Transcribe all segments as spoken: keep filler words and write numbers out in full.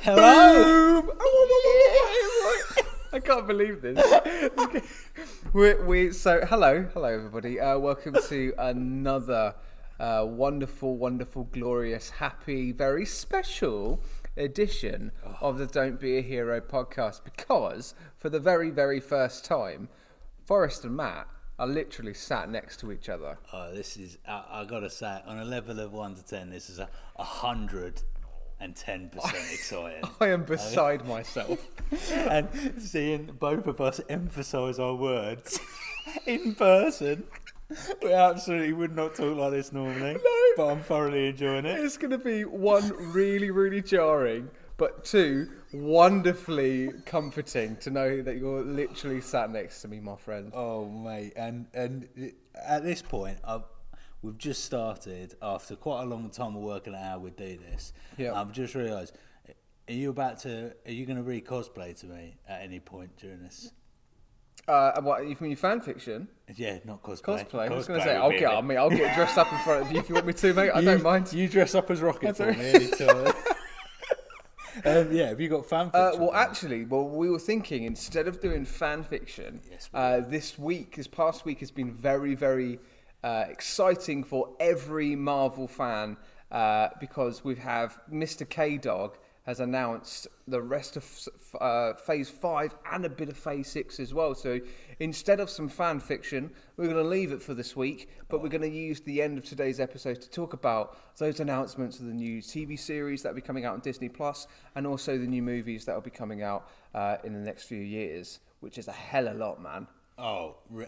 Hello! I can't believe this. we, we so hello, hello everybody. Uh, welcome to another uh, wonderful, wonderful, glorious, happy, very special edition of the Don't Be a Hero podcast. Because for the very, very first time, Forrest and Matt are literally sat next to each other. Oh, this is I, I gotta say, on a level of one to ten, this is a, a hundred. And ten percent excited. I am beside myself. And seeing both of us emphasise our words in person, we absolutely would not talk like this normally. No, but I'm thoroughly enjoying it. It's going to be one really, really jarring, but two wonderfully comforting to know that you're literally sat next to me, my friend. Oh mate, and and at this point, I've. We've just started after quite a long time of working out how we do this. Yeah, I've just realised. Are you about to? Are you going to read cosplay to me at any point during this? Uh, what you mean? Fan fiction? Yeah, not cosplay. Cosplay. cosplay I was going to say, I'll get. I mean, I'll get dressed up in front of you if you want me to, mate. I you, don't mind. You dress up as Rocket for me. Any time. Um, yeah, have you got fan fiction? Uh, well, actually, well, we were thinking instead of doing fan fiction, yes, we uh, this week, this past week has been very, very. Uh, exciting for every Marvel fan uh, because we have Mister K-Dog has announced the rest of uh, Phase five and a bit of Phase six as well. So instead of some fan fiction, we're going to leave it for this week, but we're going to use the end of today's episode to talk about those announcements of the new T V series that will be coming out on Disney Plus and also the new movies that will be coming out uh, in the next few years, which is a hell of a lot, man. Oh, re-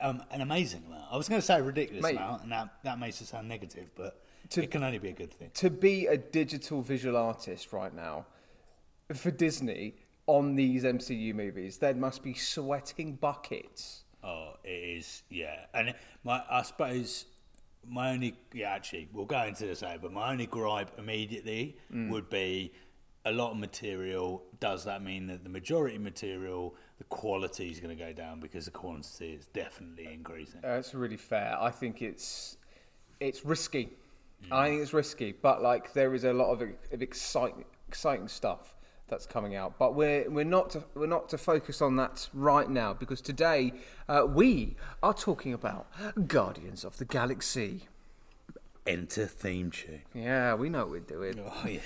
Um, an amazing amount. I was going to say a ridiculous Mate, amount, and that, that makes it sound negative, but to, it can only be a good thing. To be a digital visual artist right now for Disney on these M C U movies, they must be sweating buckets. Oh, it is, yeah. And my, I suppose my only, yeah, actually, we'll go into this later, but my only gripe immediately mm. would be a lot of material. Does that mean that the majority of material, the quality is going to go down because the quantity is definitely increasing? That's really fair. I think it's it's risky. Mm. I think it's risky, but like there is a lot of, of exciting exciting stuff that's coming out. But we're we're not to, we're not to focus on that right now because today uh, we are talking about Guardians of the Galaxy. Enter theme tune. Yeah, we know what we're doing. Oh yeah.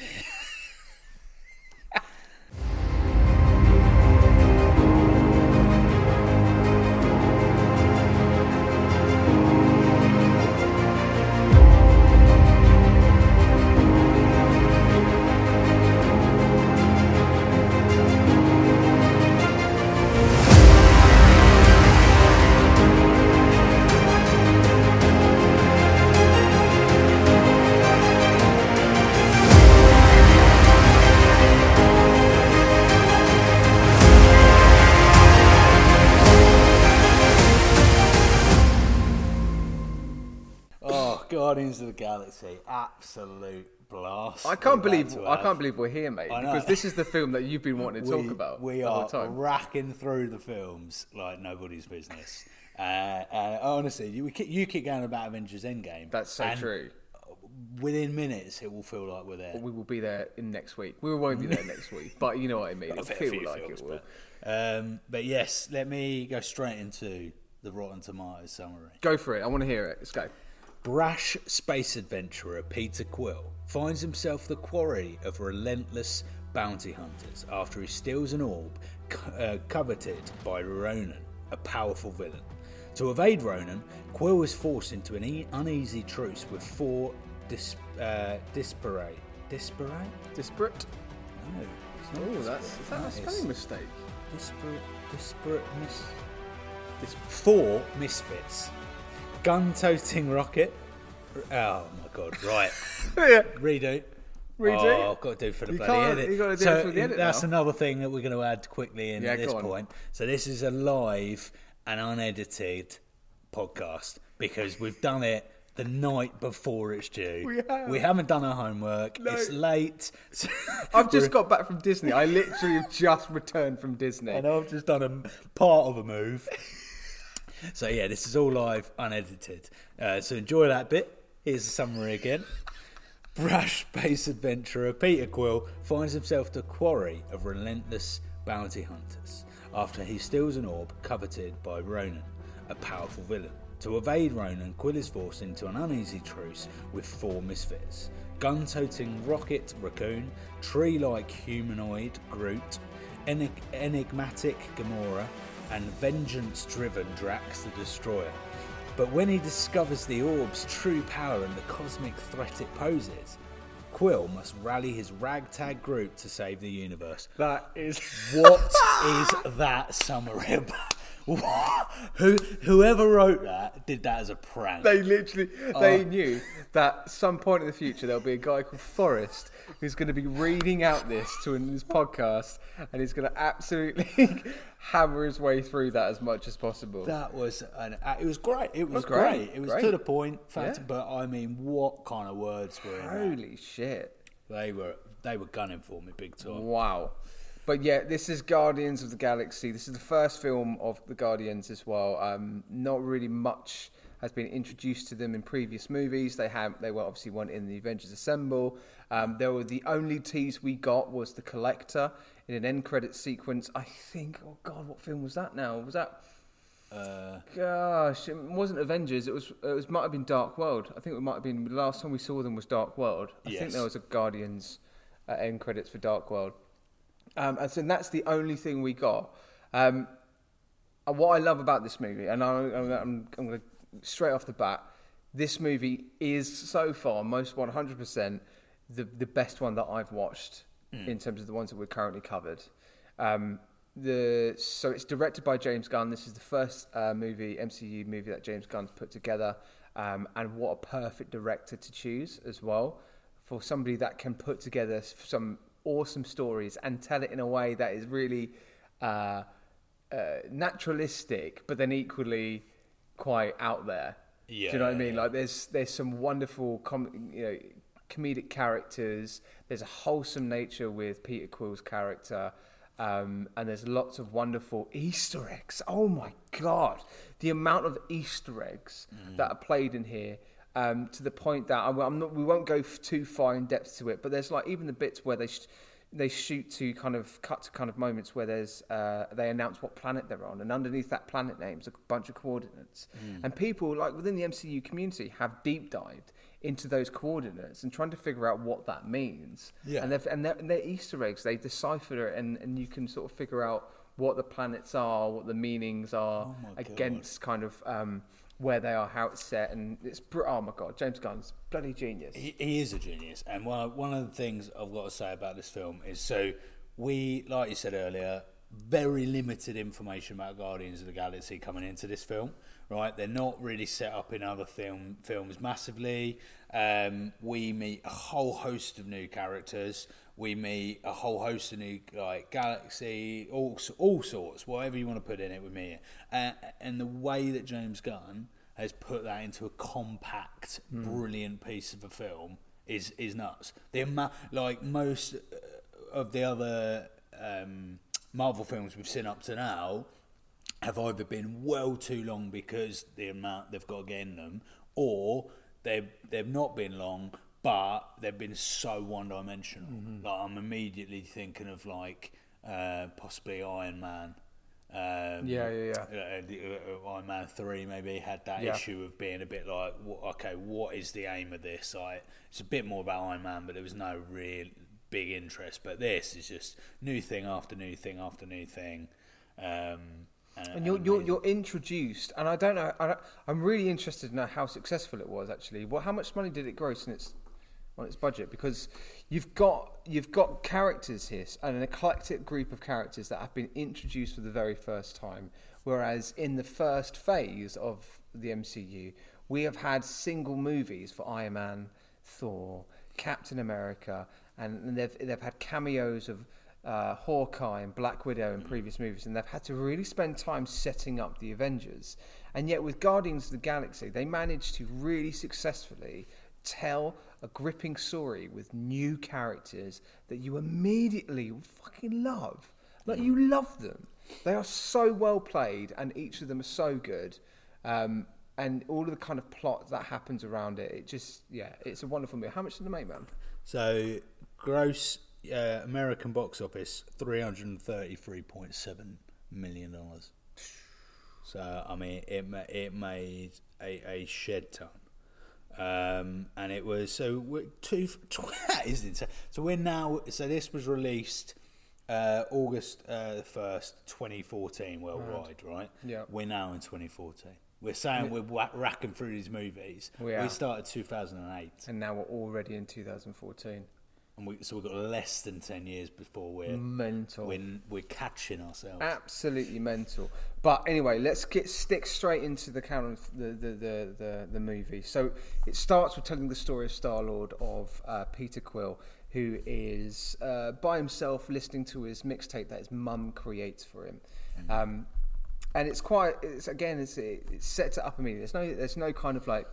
Guardians of the Galaxy, absolute blast! I can't believe I have. can't believe we're here, mate. Because this is the film that you've been wanting to we, talk about. We the are whole time. Racking through the films like nobody's business. uh, uh, honestly, you you keep going about Avengers Endgame. That's so true. Within minutes, it will feel like we're there. We will be there in next week. We won't be there next week, but you know what I mean. It'll feel like films, it will. But, um, but yes, let me go straight into the Rotten Tomatoes summary. Go for it. I want to hear it. Let's go. Brash space adventurer Peter Quill finds himself the quarry of relentless bounty hunters after he steals an orb co- uh, coveted by Ronan, a powerful villain. To evade Ronan, Quill is forced into an e- uneasy truce with four dis- uh, disparate... Disparate? Disparate? No, it's not. Oh, that's... Is that, that a spelling mistake? Disparate... Disparate... Mis- dis- four misfits. Gun-toting Rocket, Oh my god! Right, yeah. redo, redo. Oh, I've got to do for the you bloody edit. Got to do so it for the edit that's now. Another thing that we're going to add quickly in yeah, at this point. So this is a live and unedited podcast because we've done it the night before it's due. We, have. we haven't done our homework. No. It's late. I've just got back from Disney. I literally have just returned from Disney, and I've just done a part of a move. So yeah, this is all live, unedited. Uh, so enjoy that bit. Here's the summary again. Brash space adventurer Peter Quill finds himself the quarry of relentless bounty hunters after he steals an orb coveted by Ronan, a powerful villain. To evade Ronan, Quill is forced into an uneasy truce with four misfits: gun-toting Rocket Raccoon, tree-like humanoid Groot, enig- enigmatic Gamora, and vengeance-driven Drax the Destroyer. But when he discovers the orb's true power and the cosmic threat it poses, Quill must rally his ragtag group to save the universe. That is... What is that summary about? What? Who, whoever wrote that did that as a prank. They literally, they uh, knew that at some point in the future there'll be a guy called Forrest who's going to be reading out this to his podcast, and he's going to absolutely hammer his way through that as much as possible. That was, an, it was great. It was, it was great. great. It was great. To the point. Fact, yeah. But I mean, what kind of words were in that? Holy shit. They were, they were gunning for me big time. Wow. But yeah, this is Guardians of the Galaxy. This is the first film of the Guardians as well. Um, not really much has been introduced to them in previous movies. They have, they were obviously one in the Avengers Assemble. Um, there were the only tease we got was the Collector in an end credit sequence. I think, oh God, what film was that now? Was that? Uh, Gosh, it wasn't Avengers. It was. It was, might have been Dark World. I think it might have been the last time we saw them was Dark World. I yes. think there was a Guardians uh, end credits for Dark World. Um, and so that's the only thing we got. Um, and what I love about this movie, and I'm, I'm, I'm going to straight off the bat, this movie is so far, most one hundred percent, the, the best one that I've watched mm. in terms of the ones that we're currently covered. Um, the so it's directed by James Gunn. This is the first uh, movie, M C U movie that James Gunn's put together. Um, and what a perfect director to choose as well for somebody that can put together some awesome stories and tell it in a way that is really uh, uh, naturalistic, but then equally quite out there. Yeah, do you know what I mean? Like, there's there's some wonderful com- you know, comedic characters. There's a wholesome nature with Peter Quill's character, um, and there's lots of wonderful Easter eggs. Oh my God, the amount of Easter eggs mm. that are played in here. Um, to the point that I'm not, we won't go too far in depth to it, but there's like even the bits where they sh- they shoot to kind of cut to kind of moments where there's uh, they announce what planet they're on, and underneath that planet name's a bunch of coordinates, mm. and people like within the M C U community have deep dived into those coordinates and trying to figure out what that means. Yeah, and they've, and they're, and they're Easter eggs. They decipher it, and, and you can sort of figure out what the planets are, what the meanings are oh against God. kind of. Um, where they are, how it's set, and it's... Oh, my God, James Gunn's bloody genius. He, he is a genius, and one of, one of the things I've got to say about this film is, so we, like you said earlier, very limited information about Guardians of the Galaxy coming into this film, right? They're not really set up in other film films massively. Um, we meet a whole host of new characters. We meet a whole host of new, like, galaxy, all all sorts, whatever you want to put in it with me. Uh, and the way that James Gunn has put that into a compact, mm. brilliant piece of a film is is nuts. The ima- Like, most of the other um, Marvel films we've seen up to now have either been well too long because the amount they've got to get in them, or they've, they've not been long, but they've been so one-dimensional. Mm-hmm. Like, I'm immediately thinking of like uh, possibly Iron Man. Um, yeah, yeah, yeah. Uh, uh, Iron Man three maybe had that yeah. issue of being a bit like, okay, what is the aim of this? Like, it's a bit more about Iron Man, but there was no real big interest. But this is just new thing after new thing after new thing. Um, and and you're, you're you're introduced, and I don't know. I don't, I'm really interested in how successful it was actually. What? How much money did it gross? And it's on its budget, because you've got you've got characters here and an eclectic group of characters that have been introduced for the very first time, whereas in the first phase of the M C U we have had single movies for Iron Man, Thor, Captain America, and they've they've had cameos of uh, Hawkeye and Black Widow in previous movies, and they've had to really spend time setting up the Avengers. And yet with Guardians of the Galaxy, they managed to really successfully tell a gripping story with new characters that you immediately fucking love. Like, you love them. They are so well played, and each of them are so good. Um, and all of the kind of plot that happens around it, it just, yeah, it's a wonderful movie. How much did they make, man? So, gross uh, American box office, three hundred thirty-three point seven million dollars. So, I mean, it it made a, a shed ton. Um, and it was, so, we're two, two that is insane. So we're now, so this was released uh, August uh, first, twenty fourteen worldwide, right? right? Yeah. We're now in twenty fourteen. We're saying yeah. we're whack- racking through these movies. We, we started two thousand eight. And now we're already in two thousand fourteen. And we, so we've got less than ten years before we're... Mental. We're, we're catching ourselves. Absolutely mental. But anyway, let's get stick straight into the canon, the, the, the, the, the movie. So it starts with telling the story of Star-Lord, of uh, Peter Quill, who is uh, by himself listening to his mixtape that his mum creates for him. Mm-hmm. Um, and it's quite, it's again, it's, it, it sets it up immediately. There's no, there's no kind of like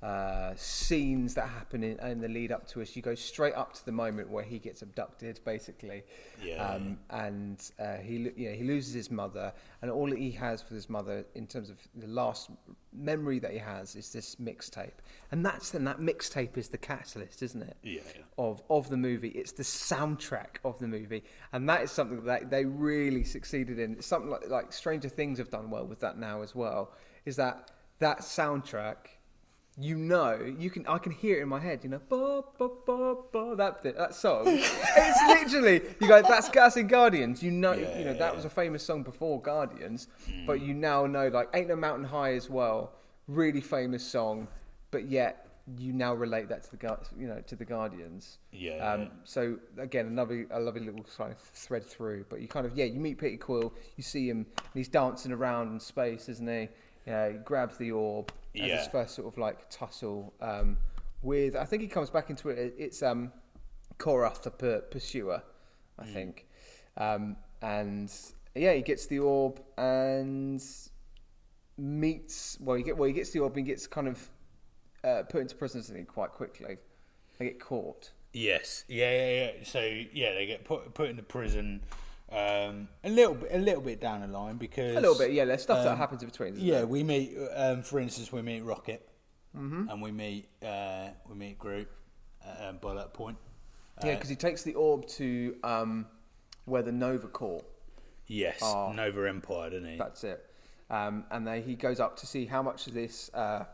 uh, scenes that happen in, in the lead up to us. You go straight up to the moment where he gets abducted, basically. Yeah. Um, and uh, he, you know, he loses his mother, and all that he has for his mother in terms of the last memory that he has is this mixtape. And that's then that mixtape is the catalyst, isn't it? Yeah, yeah. Of of the movie, it's the soundtrack of the movie, and that is something that they really succeeded in. It's something like, like Stranger Things have done well with that now as well. Is that that soundtrack? You know, you can. I can hear it in my head. You know, ba ba ba ba. That bit, that song. It's literally you go. That's Gas in Guardians. You know, yeah, you know yeah, that yeah. was a famous song before Guardians, mm. but you now know like Ain't No Mountain High as well. Really famous song, but yet you now relate that to the you know to the Guardians. Yeah. Um, yeah. So again, another a lovely little kind of thread through. But you kind of yeah, you meet Peter Quill. You see him. And he's dancing around in space, isn't he? Yeah, he grabs the orb as yeah. his first sort of like tussle um, with. I think he comes back into it. It's um, Korath the per- pursuer, I mm. think, um, and yeah, he gets the orb and meets. Well, he get well, he gets the orb and gets kind of uh, put into prison, isn't he, quite quickly. They get caught. Yes. Yeah. Yeah. yeah. So yeah, they get put put into prison. Um, a little bit, a little bit down the line because a little bit, yeah. There's stuff um, that happens in between. Yeah, there? we meet, um, for instance, we meet Rocket, mm-hmm. and we meet uh, we meet Groot uh, by that point. Uh, yeah, because he takes the orb to um, where the Nova Corps. Yes, are. Nova Empire, doesn't he? That's it. Um, and then he goes up to see how much of this uh,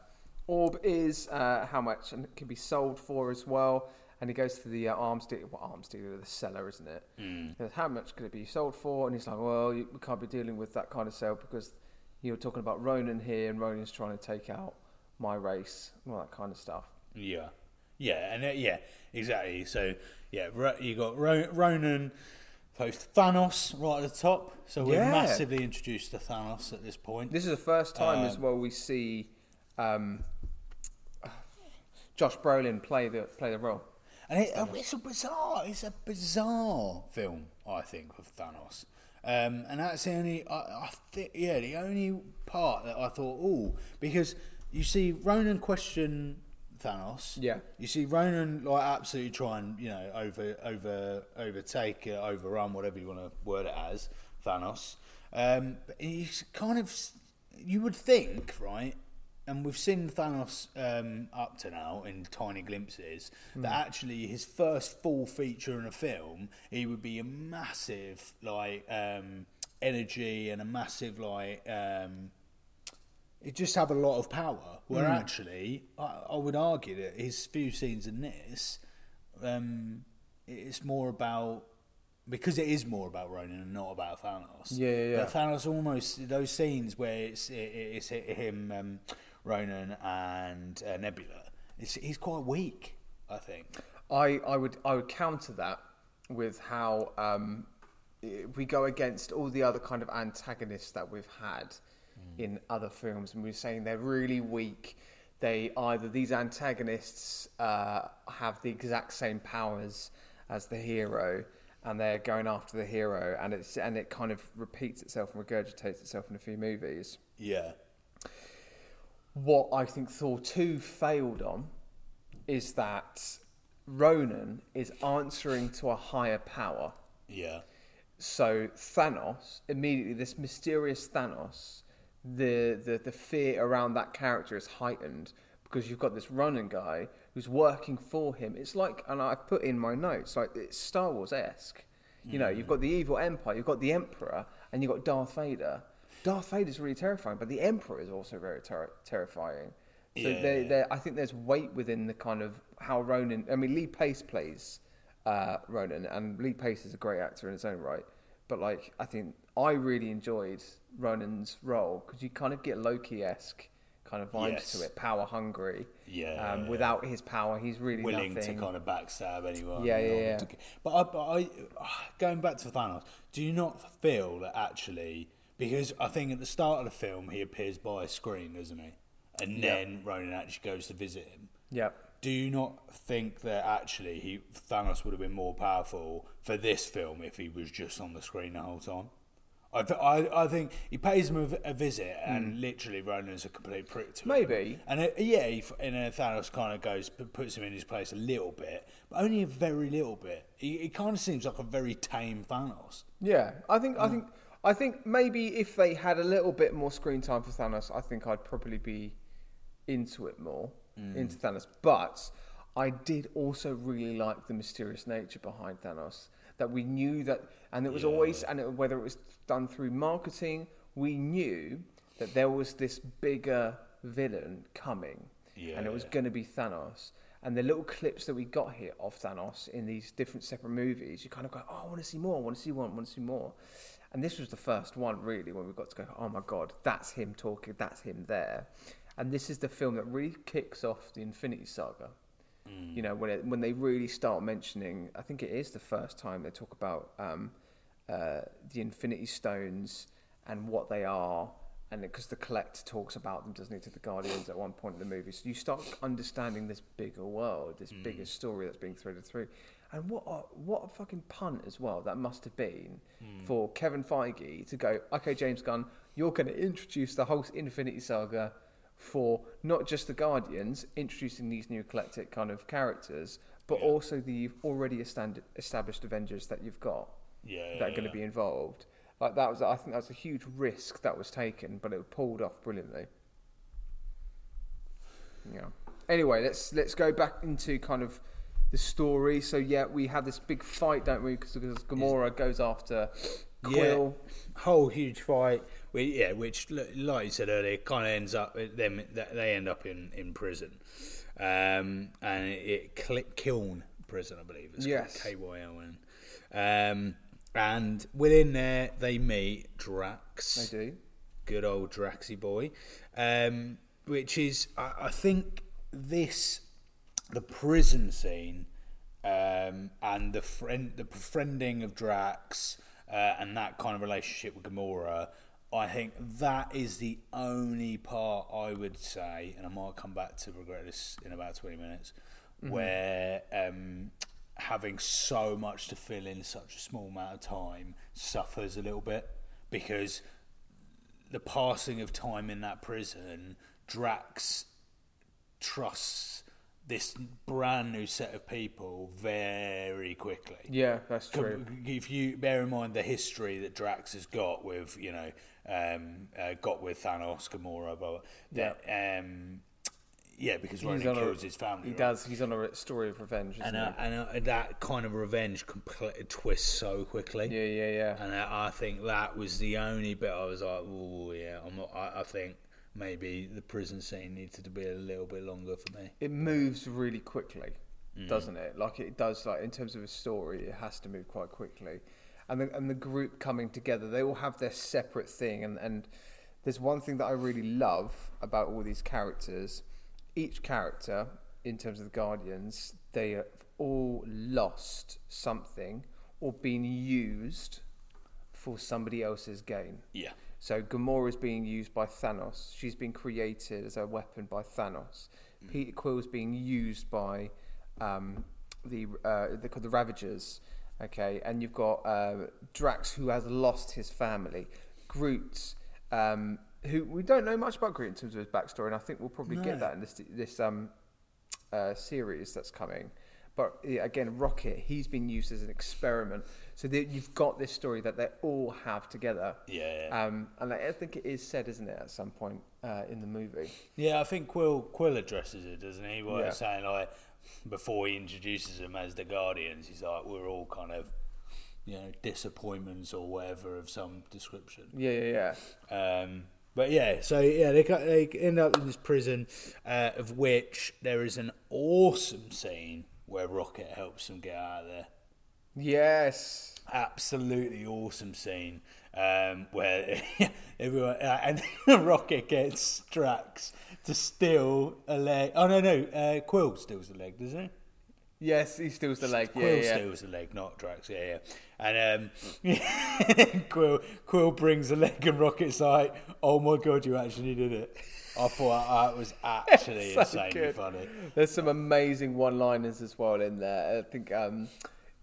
orb is, uh, how much and it can be sold for as well. And he goes to the uh, arms dealer, what well, arms dealer, the seller, isn't it? Mm. He goes, how much could it be sold for? And he's like, well, you, we can't be dealing with that kind of sale because you're talking about Ronan here, and Ronan's trying to take out my race, all that kind of stuff. Yeah, yeah, and uh, yeah, exactly. So yeah, you got Ron- Ronan, post Thanos right at the top. So we're yeah. massively introduced to Thanos at this point. This is the first time um, as well we see um, Josh Brolin play the play the role. And it, it's a bizarre, it's a bizarre film, I think, with Thanos. Um, and that's the only, I, I think, yeah, the only part that I thought, oh, because you see Ronan question Thanos. Yeah. You see Ronan like absolutely try and you know over, over, overtake, uh, overrun, whatever you want to word it as, Thanos. Um, but he's kind of, you would think, right? And we've seen Thanos um, up to now in tiny glimpses, mm. that actually his first full feature in a film, he would be a massive like um, energy and a massive like um, it just have a lot of power. Where mm. actually, I, I would argue that his few scenes in this, um, it's more about. Because it is more about Ronan and not about Thanos. Yeah, yeah, yeah. But Thanos almost, those scenes where it's it, it's him, um, Ronan and uh, Nebula, it's, he's quite weak, I think. I, I would I would counter that with how um, we go against all the other kind of antagonists that we've had mm. in other films, and we're saying they're really weak, they either these antagonists uh, have the exact same powers as the hero, and they're going after the hero, and it's and it kind of repeats itself and regurgitates itself in a few movies. Yeah. What I think Thor two failed on is that Ronan is answering to a higher power. Yeah. So Thanos, immediately this mysterious Thanos, the, the, the fear around that character is heightened because you've got this Ronan guy who's working for him. It's like, and I've put in my notes, like it's Star Wars-esque. You mm. know, you've got the evil empire, you've got the Emperor, and you've got Darth Vader. Darth Vader's really terrifying, but the Emperor is also very ter- terrifying. So yeah, they're, yeah. They're, I think there's weight within the kind of how Ronan... I mean, Lee Pace plays uh, Ronan, and Lee Pace is a great actor in his own right. But, like, I think I really enjoyed Ronan's role because you kind of get Loki-esque kind of vibes yes. to it, power-hungry. Yeah. Um, without his power, he's really willing nothing. to kind of backstab anyone. Yeah, yeah, yeah. To... But, I, but I, going back to Thanos, do you not feel that actually... Because I think at the start of the film, he appears by a screen, doesn't he? And then yep. Ronan actually goes to visit him. Yep. Do you not think that actually he, Thanos would have been more powerful for this film if he was just on the screen the whole time? I th- I, I think he pays him a, a visit and mm. literally Ronan's a complete prick to Maybe. him. Maybe. And it, yeah, he, and then Thanos kind of goes, puts him in his place a little bit, but only a very little bit. He, he kind of seems like a very tame Thanos. Yeah, I think... Um, I think I think maybe if they had a little bit more screen time for Thanos, I think I'd probably be into it more, mm. into Thanos. But I did also really like the mysterious nature behind Thanos, that we knew that, and it was yeah. always, and it, whether it was done through marketing, we knew that there was this bigger villain coming, yeah. and it was going to be Thanos. And the little clips that we got here of Thanos in these different separate movies, you kind of go, oh, I want to see more, I want to see one, I want to see more. And this was the first one, really, when we got to go, oh, my God, that's him talking, that's him there. And this is the film that really kicks off the Infinity Saga. Mm. You know, when it, when they really start mentioning, I think it is the first time they talk about um, uh, the Infinity Stones and what they are. And because the Collector talks about them, doesn't he, to the Guardians at one point in the movie. So you start understanding this bigger world, this mm. bigger story that's being threaded through. And what a, what a fucking punt as well that must have been mm. for Kevin Feige to go, okay, James Gunn, you're going to introduce the whole Infinity Saga for not just the Guardians, introducing these new eclectic kind of characters, but yeah. also the already established Avengers that you've got yeah, yeah, that are yeah, going to yeah. be involved. Like that was, I think that's a huge risk that was taken, but it pulled off brilliantly. Yeah. Anyway, let's let's go back into kind of the story. So yeah, we have this big fight, don't we? Because Gamora Is, goes after Quill. Yeah, whole huge fight. We, yeah, which like you said earlier, kind of ends up them. They end up in in prison, um, and it, it Kiln prison, I believe. It's yes. K Y L N. Um, and within there, they meet Drax. They do. Good old Draxy boy. Um, which is, I, I think, this, the prison scene um, and the friend, the befriending of Drax uh, and that kind of relationship with Gamora, I think that is the only part I would say, and I might come back to regret this in about twenty minutes, mm-hmm. where... Um, having so much to fill in such a small amount of time suffers a little bit, because the passing of time in that prison, Drax trusts this brand new set of people very quickly. Yeah, that's true. If you bear in mind the history that Drax has got with, you know, um, uh, got with Thanos, Gamora, blah, blah, that, yeah. um, Yeah, because he's Ronan kills a, his family. He right? does. He's on a story of revenge, isn't and uh, he? And uh, that kind of revenge completely twists so quickly. Yeah, yeah, yeah. And uh, I think that was the only bit I was like, oh yeah, I'm not. I, I think maybe the prison scene needed to be a little bit longer for me. It moves really quickly, mm. doesn't it? Like it does. Like in terms of a story, it has to move quite quickly. And the, and the group coming together, they all have their separate thing. And, and there's one thing that I really love about all these characters. Each character, in terms of the Guardians, they have all lost something or been used for somebody else's gain. Yeah. So Gamora is being used by Thanos. She's been created as a weapon by Thanos. Mm. Peter Quill is being used by um, the uh, the, the Ravagers. Okay, and you've got uh, Drax, who has lost his family. Groot, um, who we don't know much about Groot in terms of his backstory, and I think we'll probably no. get that in this this um, uh, series that's coming. But again, Rocket, he's been used as an experiment. So the, you've got this story that they all have together. Yeah. yeah. Um, and I think it is said, isn't it, at some point uh, in the movie? Yeah, I think Quill Quill addresses it, doesn't he? What yeah. he's saying, like, before he introduces them as the Guardians, he's like, we're all kind of, you know, disappointments or whatever of some description. Yeah, yeah, yeah. Um, but yeah, so yeah, they they end up in this prison, uh, of which there is an awesome scene where Rocket helps them get out of there. Yes. Absolutely awesome scene um, where everyone... Uh, and Rocket gets Drax to steal a leg. Oh, no, no. Uh, Quill steals the leg, doesn't he? Yes, he steals the leg. Quill yeah, yeah. steals the leg, not Drax. Yeah, yeah. And um, Quill, Quill brings the leg and Rocket's like, oh, my God, you actually did it. I thought oh, it was actually so insanely good. Funny. There's some amazing one-liners as well in there. I think um,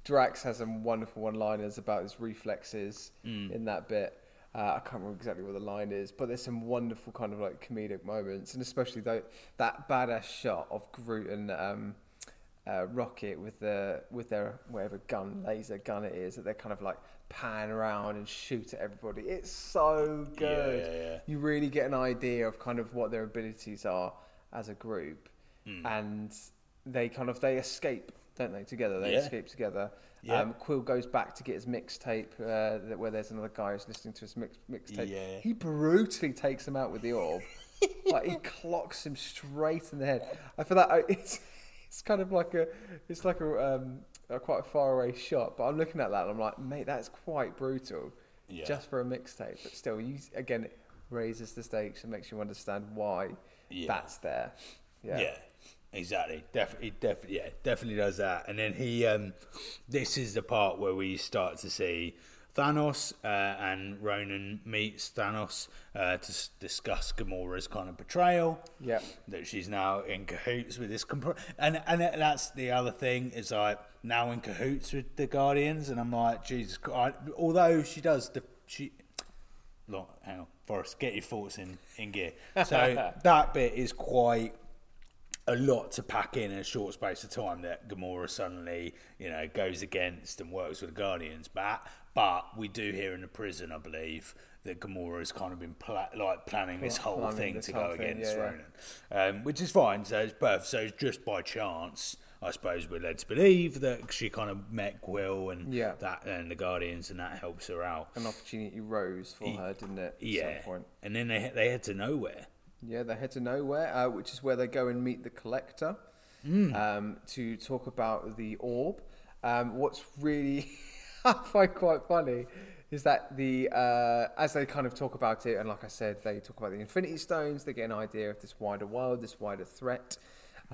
Drax has some wonderful one-liners about his reflexes mm. in that bit. Uh, I can't remember exactly what the line is, but there's some wonderful kind of like comedic moments, and especially though, that badass shot of Groot and um, uh, Rocket with the with their whatever gun, laser gun it is, that they're kind of like pan around and shoot at everybody. It's so good. Yeah, yeah, yeah. You really get an idea of kind of what their abilities are as a group, mm. and they kind of they escape, don't they? Together, they yeah. escape together. Yeah. Um, Quill goes back to get his mixtape, uh, where there's another guy who's listening to his mix mixtape. Yeah. He brutally takes him out with the orb. Like he clocks him straight in the head. I feel that it's it's kind of like a it's like a. Um, quite a far away shot, but I'm looking at that and I'm like, mate, that's quite brutal yeah. just for a mixtape. But still, you again, it raises the stakes and makes you understand why yeah. that's there. Yeah, yeah, exactly. Definitely, definitely, yeah, definitely does that. And then he, um, this is the part where we start to see Thanos uh, and Ronan meets Thanos uh, to s- discuss Gamora's kind of betrayal. Yeah, that she's now in cahoots with this, comp- and and that's the other thing is like now in cahoots with the Guardians, and I'm like, Jesus Christ. Although she does, the she, look, hang on, Forrest, get your thoughts in in gear. So that bit is quite a lot to pack in in a short space of time. That Gamora suddenly, you know, goes against and works with the Guardians, but. But we do hear in the prison, I believe, that Gamora has kind of been pla- like planning this whole planning thing this to whole go thing, against yeah, Ronan, yeah. Um, which is fine. So it's both. So it's just by chance, I suppose, we're led to believe that she kind of met Quill and yeah. that and the Guardians, and that helps her out. An opportunity rose for her, didn't it? At yeah. some point. And then they they head to nowhere. Yeah, they head to nowhere, uh, which is where they go and meet the Collector mm. um, to talk about the orb. Um, what's really I find quite funny is that the uh, as they kind of talk about it, and like I said, they talk about the Infinity Stones. They get an idea of this wider world, this wider threat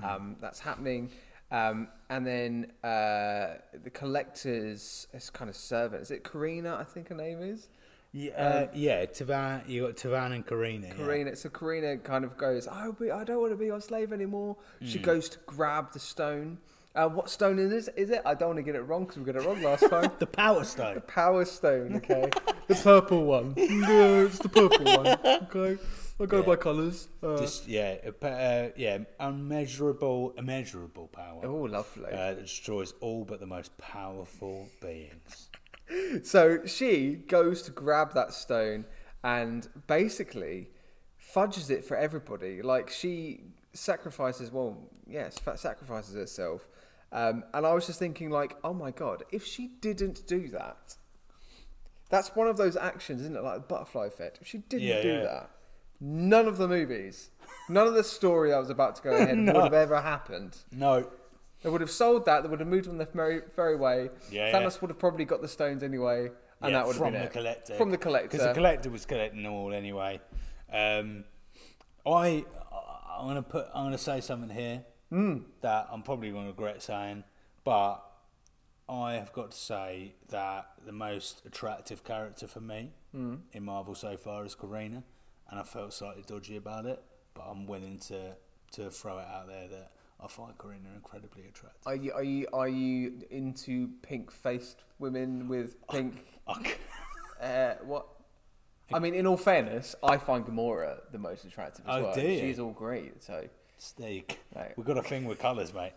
um, mm. that's happening, um, and then uh, the Collector's this kind of servant. Is it Carina? I think her name is. Yeah, uh, um, yeah. Tavan, you got Tavan and Carina. Carina. Yeah. So Carina kind of goes, "I I don't want to be your slave anymore." Mm. She goes to grab the stone. Uh, what stone is this? Is it? I don't want to get it wrong because we got it wrong last time. The Power Stone. The Power Stone, okay. The purple one. Yeah, it's the purple one. Okay. I go yeah. by colours. Uh, Just, yeah, uh, yeah, unmeasurable, immeasurable power. Oh, lovely. Uh, that destroys all but the most powerful beings. So she goes to grab that stone and basically fudges it for everybody. Like, she sacrifices, well, yes, sacrifices herself. Um, and I was just thinking, like, oh my God, if she didn't do that, that's one of those actions, isn't it? Like the butterfly effect. If she didn't yeah, do yeah. that, none of the movies, none of the story I was about to go ahead no. would have ever happened. No. They would have sold that, they would have moved on their merry, merry way. Yeah, Thanos yeah. would have probably got the stones anyway, and yeah, that would have been it. From the Collector. From the Collector. Because the Collector was collecting them all anyway. Um, I, I'm gonna put, I'm gonna say something here. Mm. That I'm probably going to regret saying, but I have got to say that the most attractive character for me mm. in Marvel so far is Carina, and I felt slightly dodgy about it, but I'm willing to, to throw it out there that I find Carina incredibly attractive. Are you are you, are you into pink-faced women with pink... I, I, uh, what? I mean, in all fairness, I find Gamora the most attractive as oh, well. Dear. She's all great, so... Steak. Right. We've got a thing with colours, mate.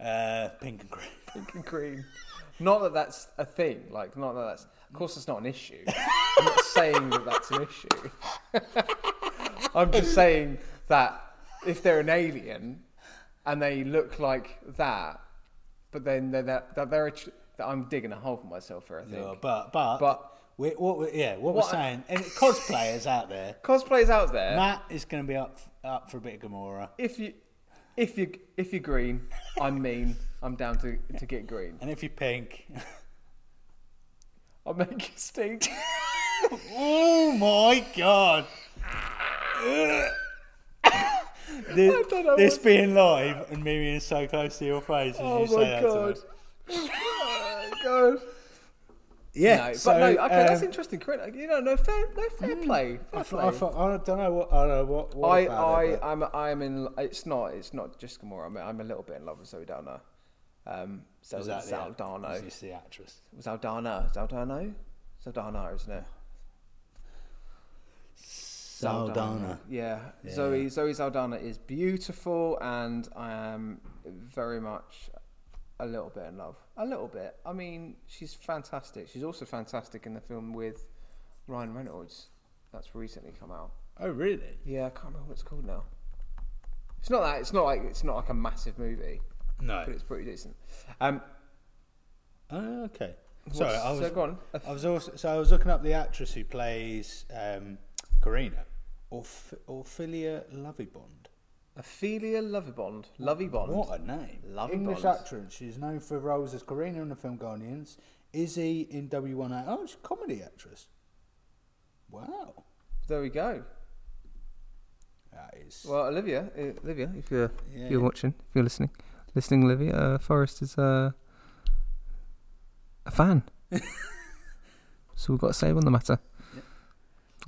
Uh, pink and green. Pink and green. Not that that's a thing. Like, not that that's... Of course, it's not an issue. I'm not saying that that's an issue. I'm just saying that if they're an alien and they look like that, but then they're that they're, they're, they're... I'm digging a hole for myself here, I think. No, but... But... but We're, what we're, yeah, what, what we're saying, I, and cosplayers out there, cosplayers out there, Matt is going to be up up for a bit of Gamora. If you, if you, if you're green, I'm mean. I'm down to, to get green. And if you're pink, I'll make you stink. Oh my god! this this being live and me being so close to your face as oh you say that to me. Oh my god! Yeah, no, so, but no, okay, um, that's interesting. You know, no fair, no fair mm, play. Fair I, play. I, I, I don't know what. I don't know what. what I, I, it, I'm, I'm in. It's not. It's not just Gamora. I'm, I'm a little bit in love with Zoe Saldaña. Um, Zoe Saldaña. Is the actress? Saldaña. Saldaña. Saldaña, isn't it? Saldaña. Saldaña. Yeah. yeah. Zoe. Zoe Saldaña is beautiful, and I am very much a little bit in love. A little bit. I mean, she's fantastic. She's also fantastic in the film with Ryan Reynolds that's recently come out. Oh, really? Yeah, I can't remember what it's called now. It's not that. It's not like it's not like a massive movie. No, but it's pretty decent. Um. Oh, okay. Sorry, I was. So go on. I was also. So I was looking up the actress who plays um, Carina, Orf- Ophelia Lovibond. Ophelia Lovibond. Lovibond. What a name. Lovibond. English actress. She's known for roles as Carina in the film Guardians. Izzy in W one A. Oh, she's a comedy actress. Wow. There we go. That is... Well, Olivia, uh, Olivia, if you're yeah, if you're yeah. watching, if you're listening, listening, Olivia, uh, Forrest is uh, a fan. So we've got to save on the matter. Yep.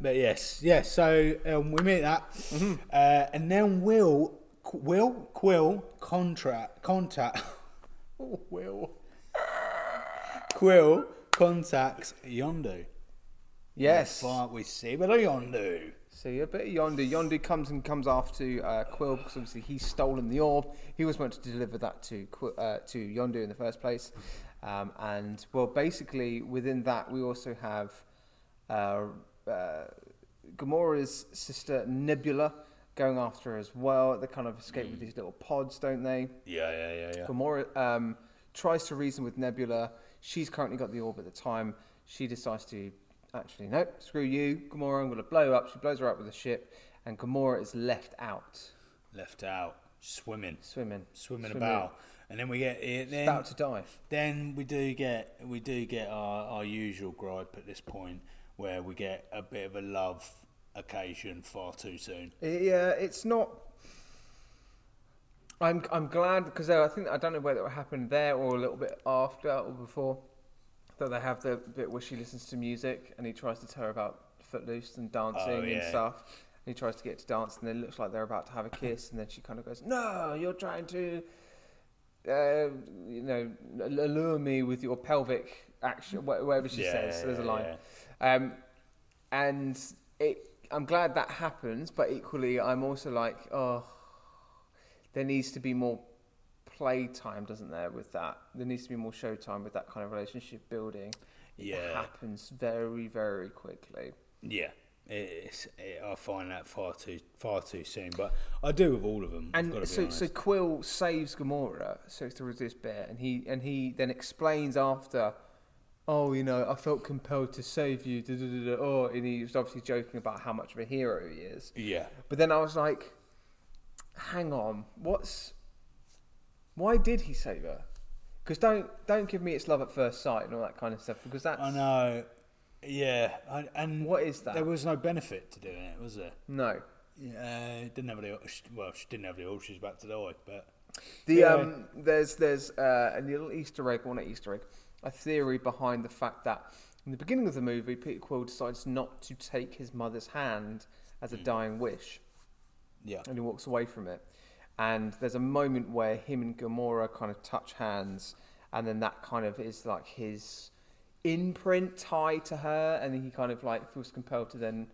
But yes, yes. So um, we meet that, mm-hmm. uh, and then Will, Will Quill contract contact. oh, Will Quill contacts Yondu. Yes, what we see a bit of Yondu. See a bit of Yondu. Yondu comes and comes after uh, Quill because obviously he's stolen the orb. He was meant to deliver that to uh, to Yondu in the first place, um, and well, basically within that we also have. Uh, Uh, Gamora's sister Nebula going after her as well. They kind of escape mm. with these little pods, don't they? Yeah, yeah, yeah, yeah. Gamora um, tries to reason with Nebula. She's currently got the orb at the time. She decides to actually, no, screw you, Gamora, I'm going to blow up. She blows her up with a ship, and Gamora is left out. Left out. Swimming. Swimming. Swimming, Swimming. about. And then we get it. Then, about to die. Then we do get we do get our, our usual gripe at this point, where we get a bit of a love occasion far too soon. Yeah, it's not. I'm I'm glad because I think I don't know whether it happened there or a little bit after or before, that they have the bit where she listens to music and he tries to tell her about Footloose and dancing oh, yeah. and stuff. And he tries to get to dance and then it looks like they're about to have a kiss and then she kind of goes, "No, you're trying to." Uh, you know, allure me with your pelvic action, whatever she yeah, says. So there's a line, yeah. um, and it, I'm glad that happens. But equally, I'm also like, oh, there needs to be more playtime, doesn't there? With that, there needs to be more showtime with that kind of relationship building. Yeah, it happens very, very quickly. Yeah. It's, it, I find that far too far too soon, but I do with all of them. And so, so Quill saves Gamora, so through this bit, and he and he then explains after, oh, you know, I felt compelled to save you. Da, da, da, da. Oh, and he was obviously joking about how much of a hero he is. Yeah. But then I was like, hang on, what's? Why did he save her? Because don't don't give me it's love at first sight and all that kind of stuff. Because that's I know. Yeah, I, and what is that? There was no benefit to doing it, was there? No. Yeah, uh, didn't have any. Well, she didn't have any. All she was about to die, but the yeah. um, there's there's uh, a little Easter egg, or not Easter egg, a theory behind the fact that in the beginning of the movie, Peter Quill decides not to take his mother's hand as a mm. dying wish. Yeah, and he walks away from it, and there's a moment where him and Gamora kind of touch hands, and then that kind of is like his imprint tied to her, and he kind of like feels compelled to, then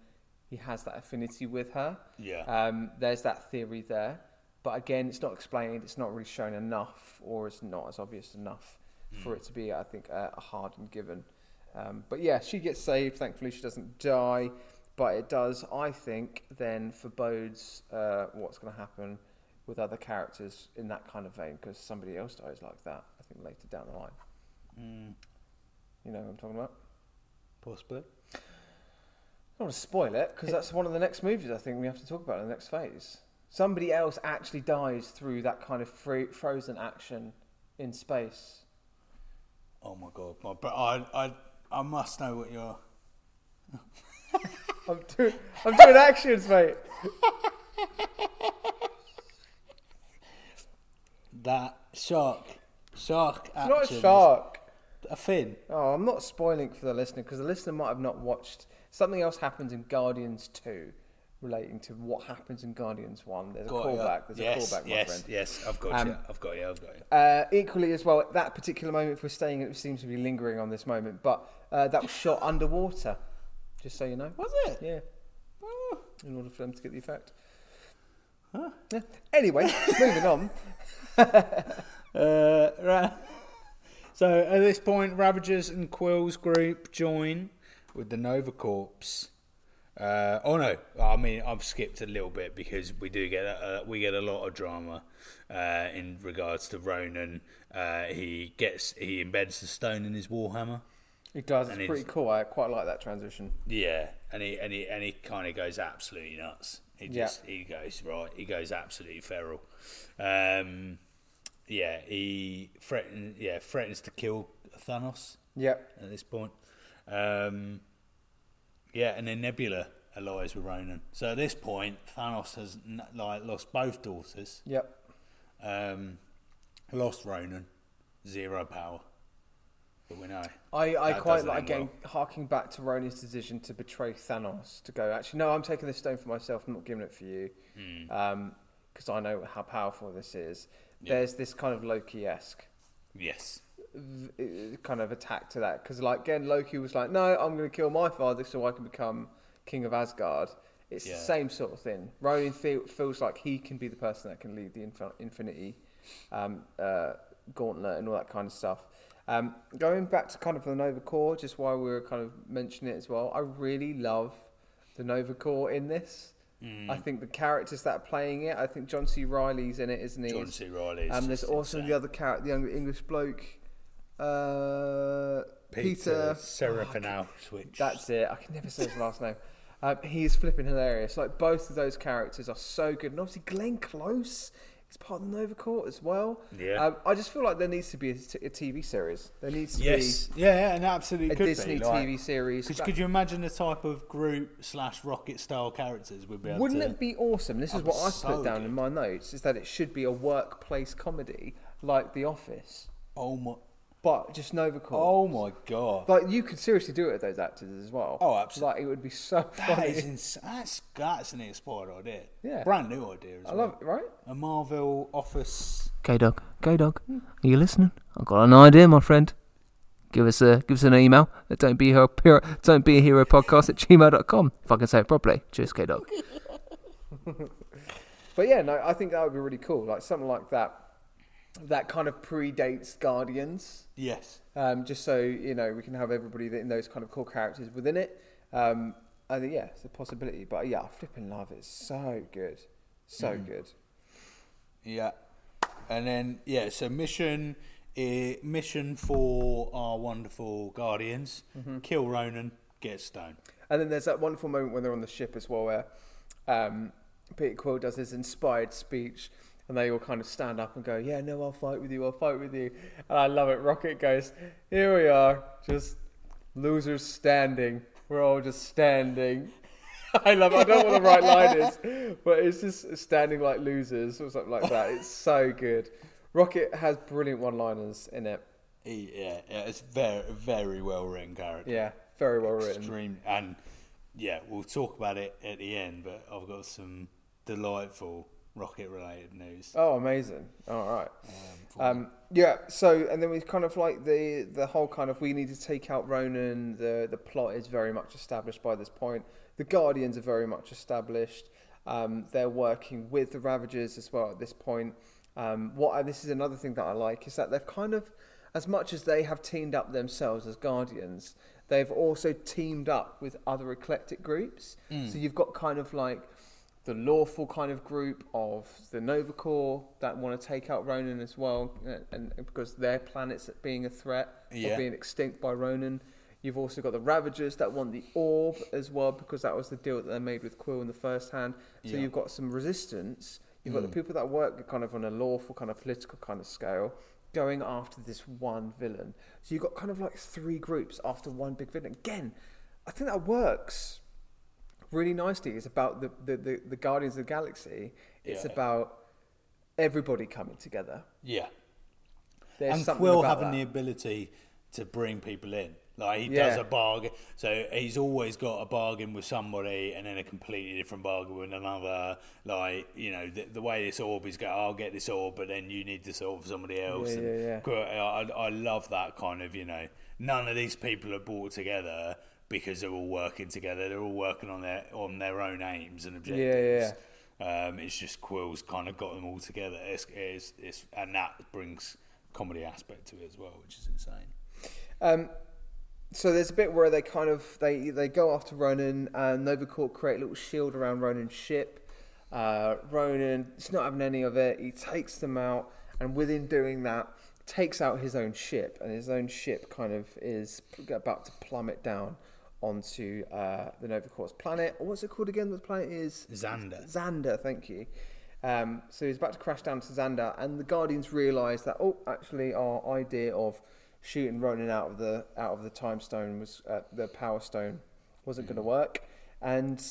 he has that affinity with her. Yeah. Um, there's that theory there, but again, it's not explained, it's not really shown enough, or it's not as obvious enough mm. for it to be, I think, a, a hardened given. Um, but yeah, she gets saved, thankfully she doesn't die, but it does, I think, then forebodes uh, what's going to happen with other characters in that kind of vein, because somebody else dies like that, I think, later down the line. Mm. You know what I'm talking about? Possibly. I don't want to spoil it, because that's one of the next movies I think we have to talk about in the next phase. Somebody else actually dies through that kind of free, frozen action in space. Oh my god. My, but I, I I must know what you're... I'm, doing, I'm doing actions, mate. That shark. Shark action. It's not a shark. A fin. Oh, I'm not spoiling for the listener, because the listener might have not watched. Something else happens in Guardians two relating to what happens in Guardians one. There's got a callback. There's yes, a callback, my yes, friend. Yes, yes, I've got um, you. I've got you. I've got you. Uh, equally as well, that particular moment, if we're staying, it seems to be lingering on this moment, but uh, that was shot underwater, just so you know. Was it? Yeah. Oh. In order for them to get the effect. Huh? Yeah. Anyway, moving on. uh, right. So at this point, Ravagers and Quill's group join with the Nova Corps. Uh, oh no, I mean I've skipped a little bit because we do get a, uh, we get a lot of drama uh, in regards to Ronan. Uh, he gets he embeds the stone in his warhammer. He does. It's pretty cool. I quite like that transition. Yeah, and he and he and he kind of goes absolutely nuts. He just yeah. he goes right. He goes absolutely feral. Um, Yeah, he threatens. Yeah, threatens to kill Thanos. Yep. At this point, um, yeah, and then Nebula allies with Ronan. So at this point, Thanos has n- like lost both daughters. Yep. Um, lost Ronan, zero power. But we know. I, I quite like again well. harking back to Ronan's decision to betray Thanos, to go, actually, no, I'm taking this stone for myself. I'm not giving it for you, because mm. um, I know how powerful this is. Yeah. There's this kind of Loki-esque yes kind of attack to that, because like again Loki was like, no, I'm going to kill my father so I can become king of Asgard. It's yeah. the same sort of thing. Ronan feel, feels like he can be the person that can lead the infin- infinity um, uh, gauntlet and all that kind of stuff. Um, going back to kind of the Nova Corps, just while we were kind of mentioning it as well, I really love the Nova Corps in this. Mm. I think the characters that are playing it. I think John C. Reilly's in it, isn't he? John C. Reilly's. Um, there's also insane. the other character, the younger English bloke, uh, Peter, Peter Serafinal. Oh, Switch. That's it. I can never say his last name. Um, he is flipping hilarious. Like both of those characters are so good, and obviously Glenn Close He's part of the Nova Corps as well. Yeah. Um, I just feel like there needs to be a, t- a T V series. There needs to yes. be. Yeah, yeah, and absolutely a could Disney be, like, T V series. Could, could you imagine the type of Groot slash Rocket style characters would be able Wouldn't to... Wouldn't it be awesome? This is what I put down in my notes, is that it should be a workplace comedy like The Office. Oh my... But just Nova Corps. Oh my god! Like, you could seriously do it with those actors as well. Oh, absolutely! Like, it would be so funny. That is ins- that's that's an inspired idea. Yeah, brand new idea. As I well. love it. Right? A Marvel Office. K-Dog, K-Dog, are you listening? I've got an idea, my friend. Give us a give us an email at don't be a hero, hero don't be a hero podcast at gmail dot com. If I can say it properly. Cheers, K-Dog. But yeah, no, I think that would be really cool. Like something like that. That kind of predates Guardians. Yes. Um, just so, you know, we can have everybody in those kind of core characters within it. Um, I think, yeah, it's a possibility. But yeah, I flipping love it. It's so good. So mm. good. Yeah. And then, yeah, so mission uh, mission for our wonderful Guardians. Mm-hmm. Kill Ronan, get Stone. And then there's that wonderful moment when they're on the ship as well where um, Peter Quill does his inspired speech. And they all kind of stand up and go, yeah, no, I'll fight with you, I'll fight with you. And I love it. Rocket goes, here we are, just losers standing. We're all just standing. I love it. I don't know what the right line is, but it's just standing like losers or something like that. It's so good. Rocket has brilliant one-liners in it. He, yeah, yeah, it's very, very well-written character. Yeah, very well-written. Extreme, and, yeah, we'll talk about it at the end, but I've got some delightful... Rocket-related news. Oh, amazing! All right, um, um, yeah. So, and then we kind of like the the whole kind of we need to take out Ronan. The the plot is very much established by this point. The Guardians are very much established. Um, they're working with the Ravagers as well at this point. Um, what this is another thing that I like is that they've kind of, as much as they have teamed up themselves as Guardians, they've also teamed up with other eclectic groups. Mm. So you've got kind of like. The lawful kind of group of the Nova Corps that want to take out Ronan as well, and, and because their planet's being a threat yeah. or being extinct by Ronan. You've also got the Ravagers that want the orb as well, because that was the deal that they made with Quill in the first hand. So yeah. you've got some resistance. You've mm. got the people that work kind of on a lawful kind of political kind of scale going after this one villain. So you've got kind of like three groups after one big villain. Again, I think that works. Really nicely, it's about the, the, the, the Guardians of the Galaxy. It's yeah. about everybody coming together. Yeah, There's and Quill having that. the ability to bring people in. Like he yeah. does a bargain, so he's always got a bargain with somebody, and then a completely different bargain with another. Like you know, the, the way this orb is going, I'll get this orb, but then you need this orb for somebody else. Yeah, and yeah, yeah. I, I love that kind of you know. None of these people are brought together. Because they're all working together, they're all working on their on their own aims and objectives. Yeah, yeah. Um, it's just Quill's kind of got them all together, it's, it's, it's, and that brings comedy aspect to it as well, which is insane. Um, so there's a bit where they kind of they, they go after Ronan, and Nova Corps create a little shield around Ronan's ship. Uh, Ronan's not having any of it. He takes them out, and within doing that, takes out his own ship, and his own ship kind of is about to plummet down. Onto uh, the Nova Corps planet. Or what's it called again? The planet is Xander. Xander, thank you. Um, so he's about to crash down to Xander, and the Guardians realise that oh, actually, our idea of shooting Ronan out of the out of the Time Stone was uh, the Power Stone wasn't mm. going to work, and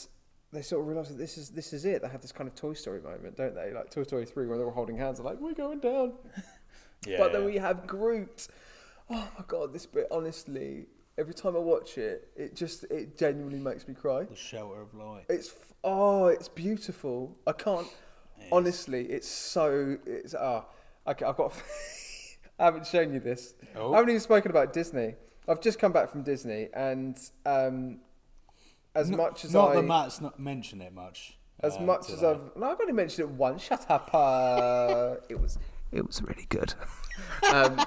they sort of realise that this is this is it. They have this kind of Toy Story moment, don't they? Like Toy Story three, where they're all holding hands, they're like, "We're going down." yeah, but then we have Groot. Oh my god, this bit honestly. Every time I watch it, it just, it genuinely makes me cry. The shelter of light. It's, oh, it's beautiful. I can't, it honestly, it's so, it's, ah, oh, okay, I've got, I haven't shown you this. Oh. I haven't even spoken about Disney. I've just come back from Disney, and um, as no, much as not I. Not that Matt's not mentioned it much. As uh, much as I. I've, no, I've only mentioned it once. Shut up. Uh, it was, it was really good. um,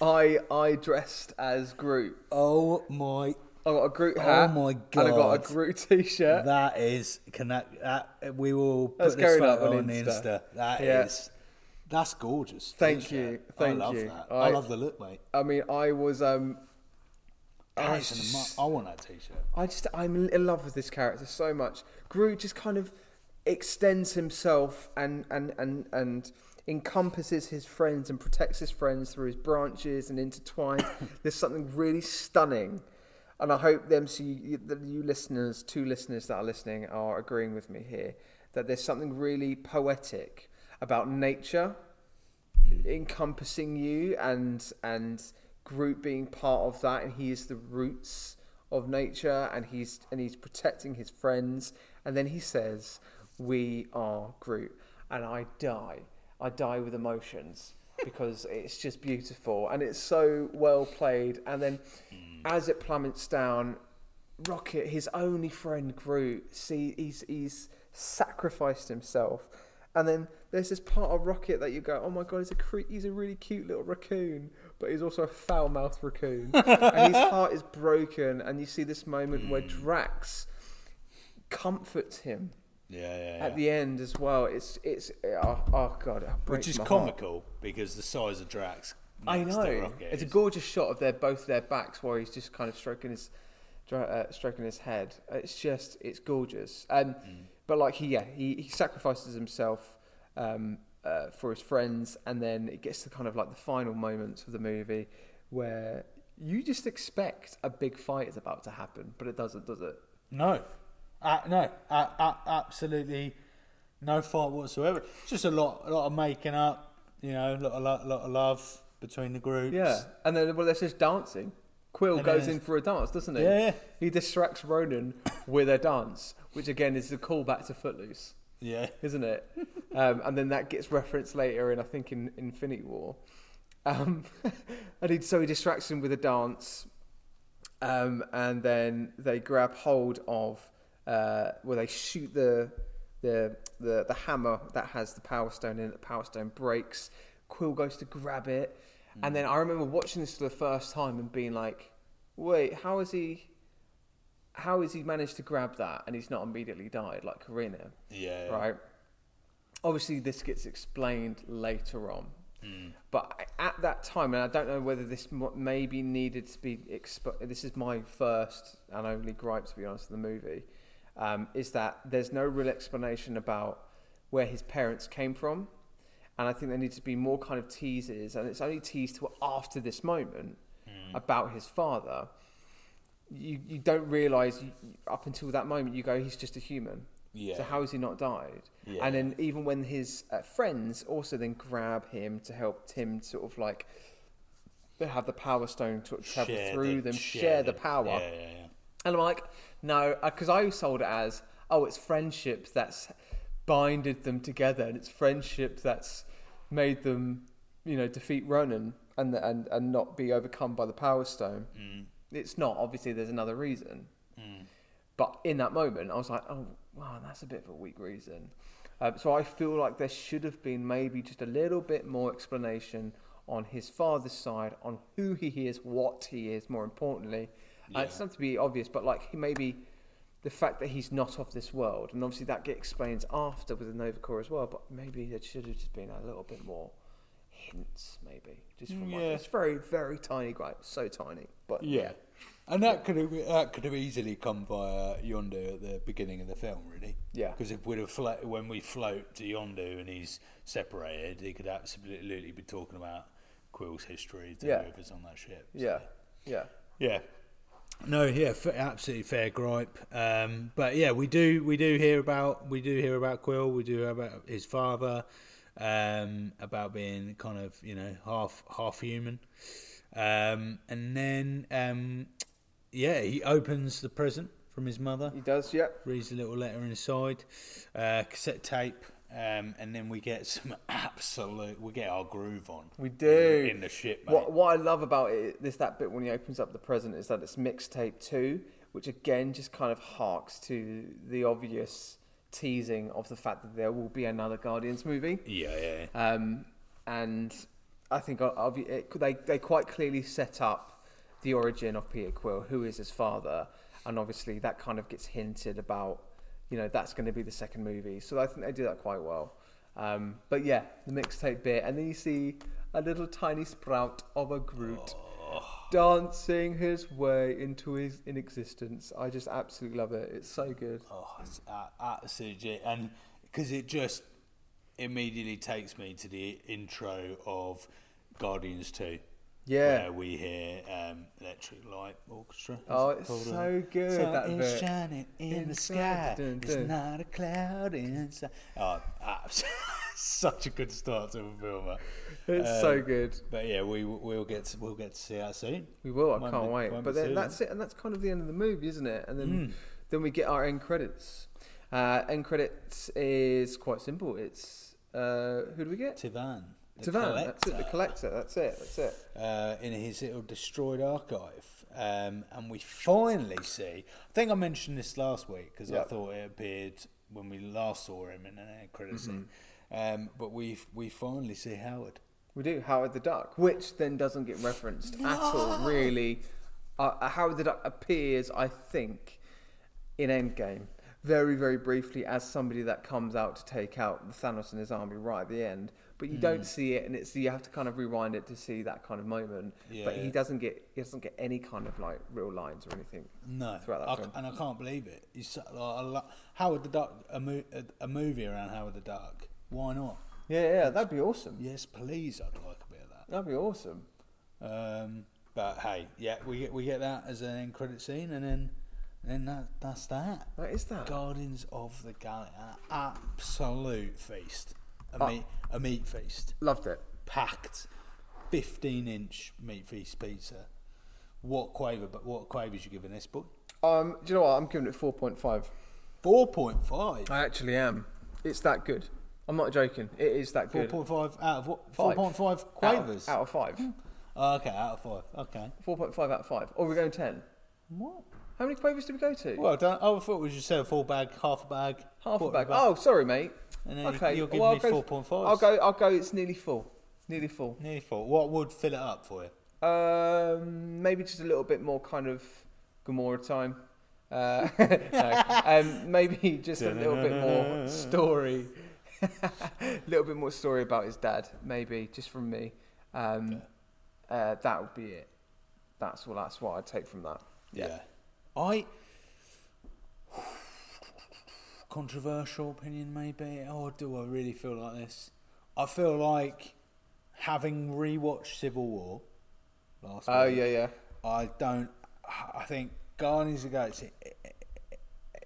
I I dressed as Groot. Oh my! I got a Groot hat. Oh my god! And I got a Groot t-shirt. That is connect. That we will put that's this photo on, on Insta. Insta. That yeah. is. That's gorgeous. Thank t-shirt. you. Thank I love you. That. I, I love the look, mate. I mean, I was um. I, just, I want that t-shirt. I just I'm in love with this character so much. Groot just kind of extends himself and and and and encompasses his friends and protects his friends through his branches and intertwined. There's something really stunning. And I hope the M C U, the, you listeners, two listeners that are listening, are agreeing with me here, that there's something really poetic about nature encompassing you, and and Groot being part of that, and he is the roots of nature, and he's and he's protecting his friends, and then he says, "We are Groot," and I die. I die with emotions because it's just beautiful and it's so well played. And then, as it plummets down, Rocket, his only friend Groot, see, he's he's sacrificed himself. And then there's this part of Rocket that you go, oh my God, he's a cre- he's a really cute little raccoon, but he's also a foul-mouthed raccoon. And his heart is broken. And you see this moment mm. where Drax comforts him yeah, yeah, yeah. at the end as well. It's, it's oh, oh God, it breaks Which is my comical heart. Because the size of Drax. I know. It's a gorgeous shot of their both their backs where he's just kind of stroking his, uh, stroking his head. It's just, it's gorgeous. And... Um, mm. But like he, yeah, he, he sacrifices himself um, uh, for his friends, and then it gets to kind of like the final moments of the movie where you just expect a big fight is about to happen, but it doesn't, does it? No, uh, no, uh, uh, absolutely no fight whatsoever. It's just a lot, a lot of making up, you know, a lot, of lo- lot of love between the groups. Yeah, and then well, there's just dancing. Quill and goes in for a dance, doesn't he? Yeah, yeah. He distracts Ronan with a dance, which again is the callback to Footloose. Yeah. Isn't it? Um, and then that gets referenced later in, I think, in Infinity War. Um, and he, so he distracts him with a dance. Um, and then they grab hold of, uh, well, they shoot the, the the the hammer that has the Power Stone in it. The Power Stone breaks. Quill goes to grab it. And then I remember watching this for the first time and being like, wait, how is he how has he managed to grab that and he's not immediately died like Carina? Yeah. Right? Obviously this gets explained later on. Mm. But at that time, and I don't know whether this maybe needed to be exp- this is my first and only gripe, to be honest, of the movie, um, is that there's no real explanation about where his parents came from. And I think there needs to be more kind of teases, and it's only teased to after this moment mm. about his father. You you don't realise up until that moment. You go, he's just a human. Yeah. So how has he not died? Yeah. And then even when his uh, friends also then grab him to help Tim, sort of like they have the Power Stone to travel share through the, them, share, share the, the power. Yeah, yeah, yeah. And I'm like, no, because I sold it as, oh, it's friendships that's binded them together, and it's friendship that's made them, you know, defeat Ronan and and and not be overcome by the Power Stone. Mm. It's not, obviously. There's another reason, mm. but in that moment, I was like, oh, wow, that's a bit of a weak reason. Uh, so I feel like there should have been maybe just a little bit more explanation on his father's side, on who he is, what he is. More importantly, yeah. uh, it's not to be obvious, but like he maybe. The fact that he's not of this world, and obviously that gets explained after with the Nova Corps as well, but maybe there should have just been a little bit more hints, maybe. Just from yeah. like, it's very, very tiny gripe, so tiny. But yeah, yeah. and that yeah. could have that could have easily come via Yondu at the beginning of the film, really. Yeah, because if we'd have flo- when we float to Yondu and he's separated, he could absolutely be talking about Quill's history, the yeah. rivers on that ship. So. Yeah, yeah, yeah. No, yeah, f- absolutely fair gripe. Um, but yeah, we do we do hear about we do hear about Quill. We do hear about his father, um, about being kind of you know half half human, um, and then um, yeah, he opens the present from his mother. He does, yeah. Reads the little letter inside, uh, cassette tape, um, and then we get some absolute. We get our groove on. We do in, in the ship. Mate. What, what I love about it is that bit when he opens up the present is that it's mixtape two, which again just kind of harks to the obvious teasing of the fact that there will be another Guardians movie. Yeah, yeah. yeah. Um, and I think I'll, I'll be, it, they they quite clearly set up the origin of Peter Quill, who is his father, and obviously that kind of gets hinted about. You know, that's going to be the second movie. So I think they do that quite well. Um, but yeah, the mixtape bit. And then you see a little tiny sprout of a Groot oh. dancing his way into his inexistence. I just absolutely love it. It's so good. Oh, it's absolutely. And because it just, immediately takes me to the intro of Guardians two. Yeah, where we hear um, Electric Light Orchestra. Oh, it's so good. So that it's bit. Shining in, in the sky. Dun, dun, dun. There's not a cloud inside. Oh, such a good start to a film. Uh. It's um, so good. But yeah, we we'll get to, we'll get to see that soon. We will. I one can't bit, wait. But then that's it, and that's kind of the end of the movie, isn't it? And then mm. then we get our end credits. Uh, end credits is quite simple. It's uh, who do we get? Tivan. Tivan, that's it, the Collector, that's it, that's it. Uh, in his little destroyed archive. Um, and we finally see, I think I mentioned this last week, because yep. I thought it appeared when we last saw him in an end credit scene. Mm-hmm. Um, but we we finally see Howard. We do, Howard the Duck, which then doesn't get referenced no. at all, really. Uh, Howard the Duck appears, I think, in Endgame. Very, very briefly as somebody that comes out to take out Thanos and his army right at the end. But you mm. don't see it, and it's you have to kind of rewind it to see that kind of moment. Yeah. But he doesn't get he doesn't get any kind of like real lines or anything. No, throughout that I, film. And I can't believe it. He's so, like, Howard the Duck, a, mo- a movie around Howard the Duck. Why not? Yeah, yeah, that'd be awesome. Yes, please, I'd like a bit of that. That'd be awesome. Um, but hey, yeah, we get we get that as an end credit scene, and then and then that that's that. That is that. Guardians of the Galaxy, an absolute feast. A, oh. meat, a meat feast. Loved it. Packed, fifteen-inch meat feast pizza. What quaver? But what quavers you giving this book? Um, do you know what? I'm giving it four point five. Four point five. I actually am. It's that good. I'm not joking. It is that good. Four point five out of what? Four point five quavers out of, out of five. Mm. Oh, okay, out of five. Okay. Four point five out of five. Or we're going ten. What? How many quavers did we go to? Well done. Oh, I thought we just said a full bag, half a bag, half a bag. bag. Oh, sorry, mate. And then okay. you're giving well, me four point five. I'll go, I'll go, it's nearly full. Nearly full. Nearly full. What would fill it up for you? Um, maybe just a little bit more kind of Gamora time. Uh, no, um, maybe just a little bit more story. A little bit more story about his dad, maybe, just from me. Um, uh, that would be it. That's all. That's what I'd take from that. Yeah. yeah. I... Controversial opinion, maybe. Oh, do I really feel like this? I feel like having rewatched Civil War last oh, week. Oh, yeah, yeah. I don't. I think Guardians of the Galaxy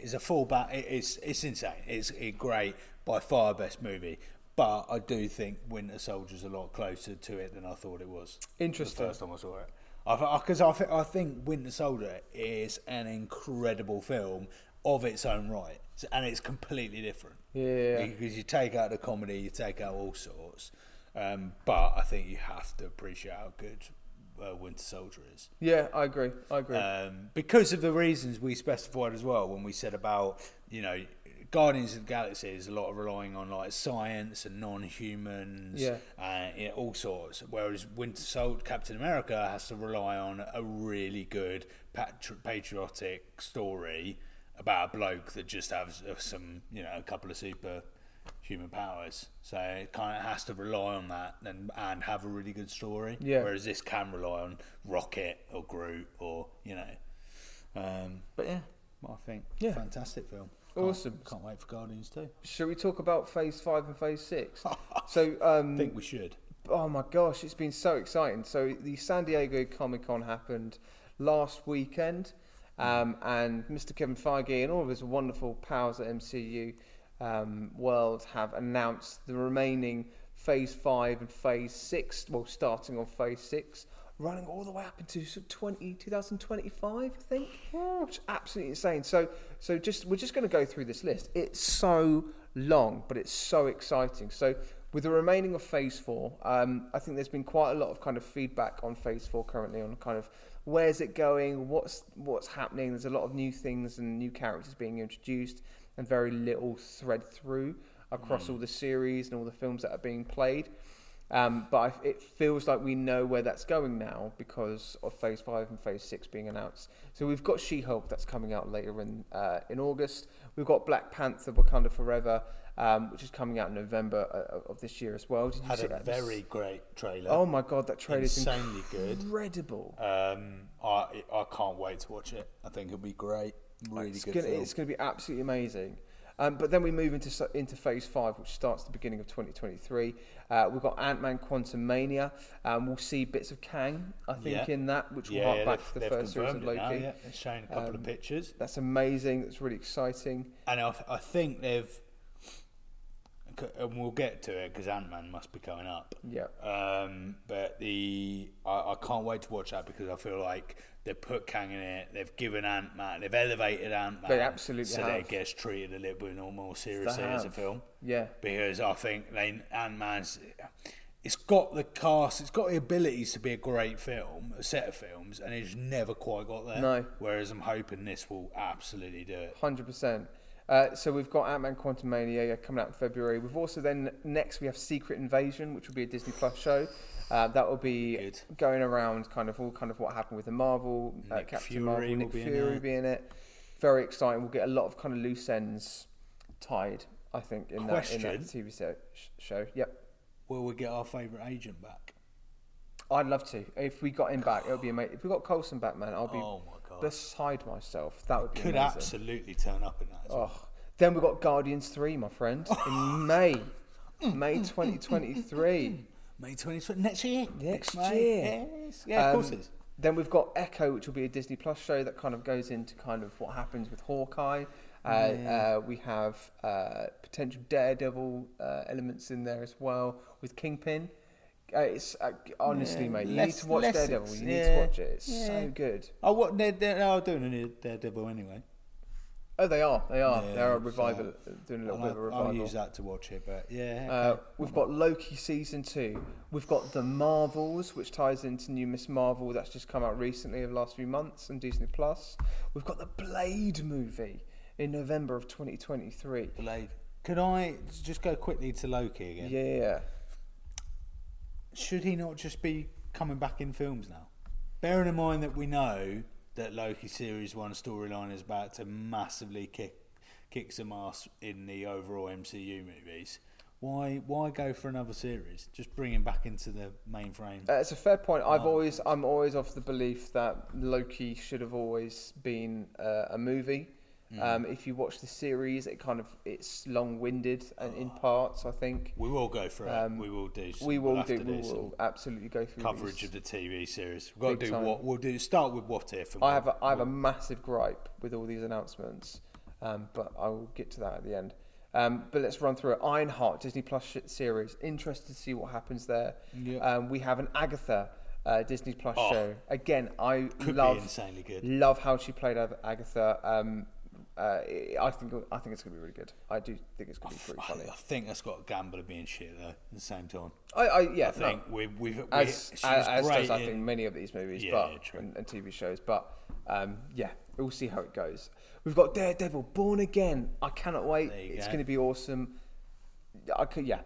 is a full back. It's, it's insane. It's a great, by far, best movie. But I do think Winter Soldier's a lot closer to it than I thought it was. Interesting. The first time I saw it. Because I, I, I, th- I think Winter Soldier is an incredible film of its own right. So, and it's completely different. Yeah. Because you take out the comedy, you take out all sorts. Um, but I think you have to appreciate how good uh, Winter Soldier is. Yeah, I agree. I agree. Um, because of the reasons we specified as well when we said about, you know, Guardians of the Galaxy is a lot of relying on like science and non-humans yeah. and you know, all sorts. Whereas Winter Soldier, Captain America has to rely on a really good patri- patriotic story about a bloke that just has some, you know, a couple of super human powers. So it kind of has to rely on that and, and have a really good story. Yeah. Whereas this can rely on Rocket or Groot or, you know. Um, but yeah, I think yeah. fantastic film. Awesome. Can't, can't wait for Guardians two. Should we talk about Phase five and Phase six? so um, I think we should. Oh my gosh, it's been so exciting. So the San Diego Comic-Con happened last weekend. Um, and Mister Kevin Feige and all of his wonderful powers at M C U um, world have announced the remaining Phase five and Phase six, well, starting on Phase six, running all the way up into twenty twenty-five, I think, which is absolutely insane. So, so just we're just going to go through this list. It's so long, but it's so exciting. So with the remaining of Phase four, um, I think there's been quite a lot of kind of feedback on Phase four currently on kind of where's it going, what's what's happening. There's a lot of new things and new characters being introduced and very little thread through across mm. all the series and all the films that are being played. Um, but I, it feels like we know where that's going now because of Phase five and Phase six being announced. So we've got She-Hulk that's coming out later in uh, in August. We've got Black Panther, Wakanda Forever, um, which is coming out in November of this year as well. Did you Had see a that? very great trailer. Oh my God, that trailer is insanely good. Incredible. Um, I I can't wait to watch it. I think it'll be great. Really it's good gonna, film. It's going to be absolutely amazing. Um, but then we move into into phase five, which starts at the beginning of twenty twenty-three. Uh, we've got Ant-Man Quantumania. Um, we'll see bits of Kang, I think, yeah. in that, which will yeah, hark yeah, back to the first series of Loki. Now, yeah. They're showing a couple um, of pictures. That's amazing. That's really exciting. And I, I think they've... And we'll get to it because Ant-Man must be coming up. Yeah. Um, but the I, I can't wait to watch that because I feel like they've put Kang in it, they've given Ant-Man, they've elevated Ant-Man. They absolutely so have. That it gets treated a little bit more seriously as a film. Yeah. Because I think they, Ant-Man's, it's got the cast, it's got the abilities to be a great film, a set of films, and it's never quite got there. No. Whereas I'm hoping this will absolutely do it. one hundred percent. Uh, so we've got Ant-Man Quantumania coming out in February. We've also then, next we have Secret Invasion, which will be a Disney Plus show. Uh, that will be Good. going around kind of all kind of what happened with the Marvel, uh, Captain Fury Marvel, Nick be Fury will be in it. Very exciting. We'll get a lot of kind of loose ends tied, I think, in, that, in that T V show. show. Yep. Will we get our favourite agent back? I'd love to. If we got him back, it would be amazing. If we got Coulson back, man, I'll be... Oh my beside myself. That would be could amazing. Absolutely turn up in that as well. Oh. Then we've got Guardians three, my friend, in May. May twenty twenty-three. May twenty twenty-three. Next year. Next May. year. Yes. Yeah, um, of course it is. Then we've got Echo, which will be a Disney Plus show that kind of goes into kind of what happens with Hawkeye. Uh, yeah. uh, we have uh, potential Daredevil uh, elements in there as well with Kingpin. Uh, it's uh, honestly, yeah, mate. You less, need to watch lessons. Daredevil. You yeah. need to watch it. It's yeah. so good. Oh, what they're, they're oh, doing a new Daredevil anyway. Oh, they are. They are. Yeah, they're a revival. So doing a little I'll, bit of a revival. I'll use that to watch it. But yeah, okay. uh, we've got Loki season two. We've got the Marvels, which ties into new Miss Marvel that's just come out recently over the last few months on Disney Plus. We've got the Blade movie in November of twenty twenty-three. Blade. Could I just go quickly to Loki again? Yeah. Should he not just be coming back in films now? Bearing in mind that we know that Loki Series one storyline is about to massively kick kick some ass in the overall M C U movies, why why go for another series? Just bring him back into the mainframe. Uh, it's a fair point. I've oh. always I'm always of the belief that Loki should have always been uh, a movie. Mm. Um, if you watch the series, it kind of it's long-winded and in parts. I think we will go through. Um, we will do. Some, we will we'll do. We do will absolutely go through coverage these. Of the T V series. We've got Big to do time. What we'll do. Start with what if. I have. A, I have a massive gripe with all these announcements, um, but I will get to that at the end. Um, but let's run through it. Ironheart Disney Plus series. Interested to see what happens there. Yep. Um, we have an Agatha. Uh, Disney Plus oh. show again. I Could love. Be insanely good. Love how she played Agatha. Um, Uh, I think I think it's going to be really good. I do think it's going to be pretty I, funny. I think that's got a gamble of being shit though. At the same time, I, I yeah, I think no. we, we've as, we, as, as does in, I think many of these movies, yeah, but yeah, and, and T V shows. But um, yeah, we'll see how it goes. We've got Daredevil: Born Again. I cannot wait. It's go. going to be awesome. I could yeah.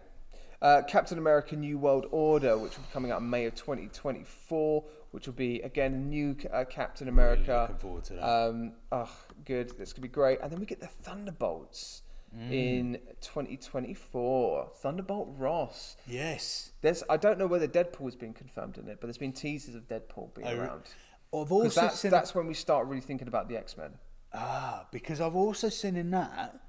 Uh, Captain America: New World Order, which will be coming out in May of twenty twenty-four, which will be again a new uh, Captain America. Really looking forward to that. Um, oh, good. That's gonna be great. And then we get the Thunderbolts mm. in twenty twenty-four. Thunderbolt Ross. Yes. There's. I don't know whether Deadpool's been confirmed in it, but there's been teasers of Deadpool being I, around. I've also that's, seen that's when we start really thinking about the X-Men. Ah, because I've also seen in that,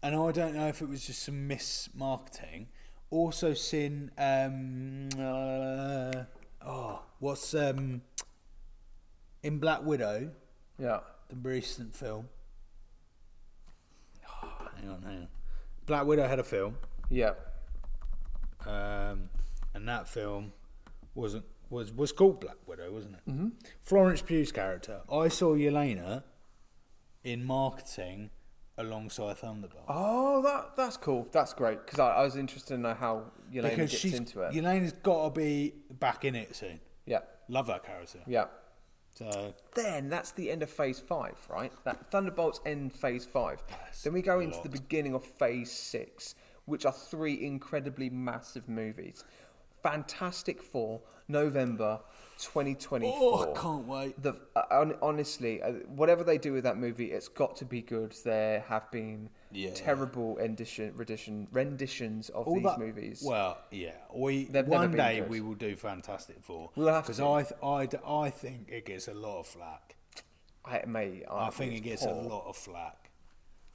and I don't know if it was just some mismarketing. Also seen um uh, oh what's um in Black Widow, yeah, the recent film. Oh, hang on, hang on. Black Widow had a film. Yeah. Um and that film wasn't was was called Black Widow, wasn't it? Mm-hmm. Florence Pugh's character. I saw Yelena in marketing alongside Thunderbolt. Oh, that that's cool. That's great because I, I was interested in how Yelena because gets she's, into it. Yelena's got to be back in it soon. Yeah, love that character. Yeah. So then that's the end of Phase Five, right? That Thunderbolts end Phase Five. Then we go into lot. the beginning of Phase Six, which are three incredibly massive movies. Fantastic Four, November twenty twenty-four. Oh, I can't wait. The, uh, honestly, uh, whatever they do with that movie, it's got to be good. There have been yeah. terrible rendition, rendition, renditions of all these that, movies. Well, yeah. we They've One day good. we will do Fantastic Four. We'll have to. Because I, I, I think it gets a lot of flack. I, mate, I, I think it gets poor. a lot of flack.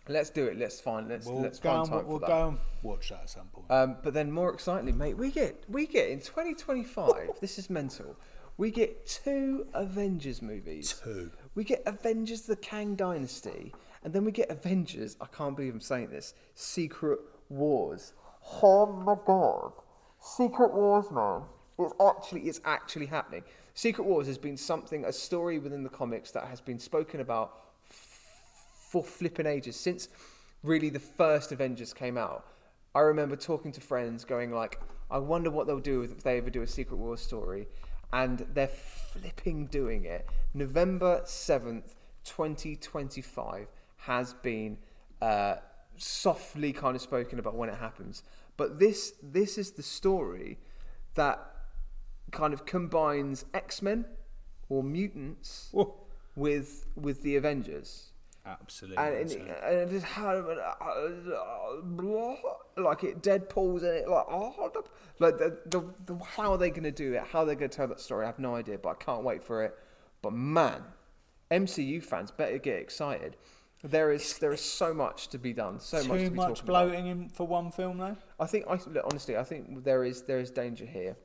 Let's do it. Let's find. Let's we'll let's find and, time we'll for that. We'll go and watch that at some point. Um, but then, more excitedly, mate, we get we get in twenty twenty-five. This is mental. We get two Avengers movies. Two. We get Avengers: The Kang Dynasty, and then we get Avengers. I can't believe I'm saying this. Secret Wars. Oh my god! Secret Wars, man. It's actually it's actually happening. Secret Wars has been something, a story within the comics that has been spoken about for flipping ages, since really the first Avengers came out. I remember talking to friends going like, I wonder what they'll do if they ever do a Secret Wars story. And they're flipping doing it. November seventh, twenty twenty-five has been uh, softly kind of spoken about when it happens. But this this is the story that kind of combines X-Men or mutants Whoa. with with the Avengers. Absolutely, and, and, and it just had like it Deadpool's in it, like oh, like the, the, the how are they going to do it? How are they going to tell that story? I have no idea, but I can't wait for it. But man, M C U fans better get excited. There is there is so much to be done, so Too much to be much talking bloating about. In for one film, though. I think I look, honestly, I think there is there is danger here.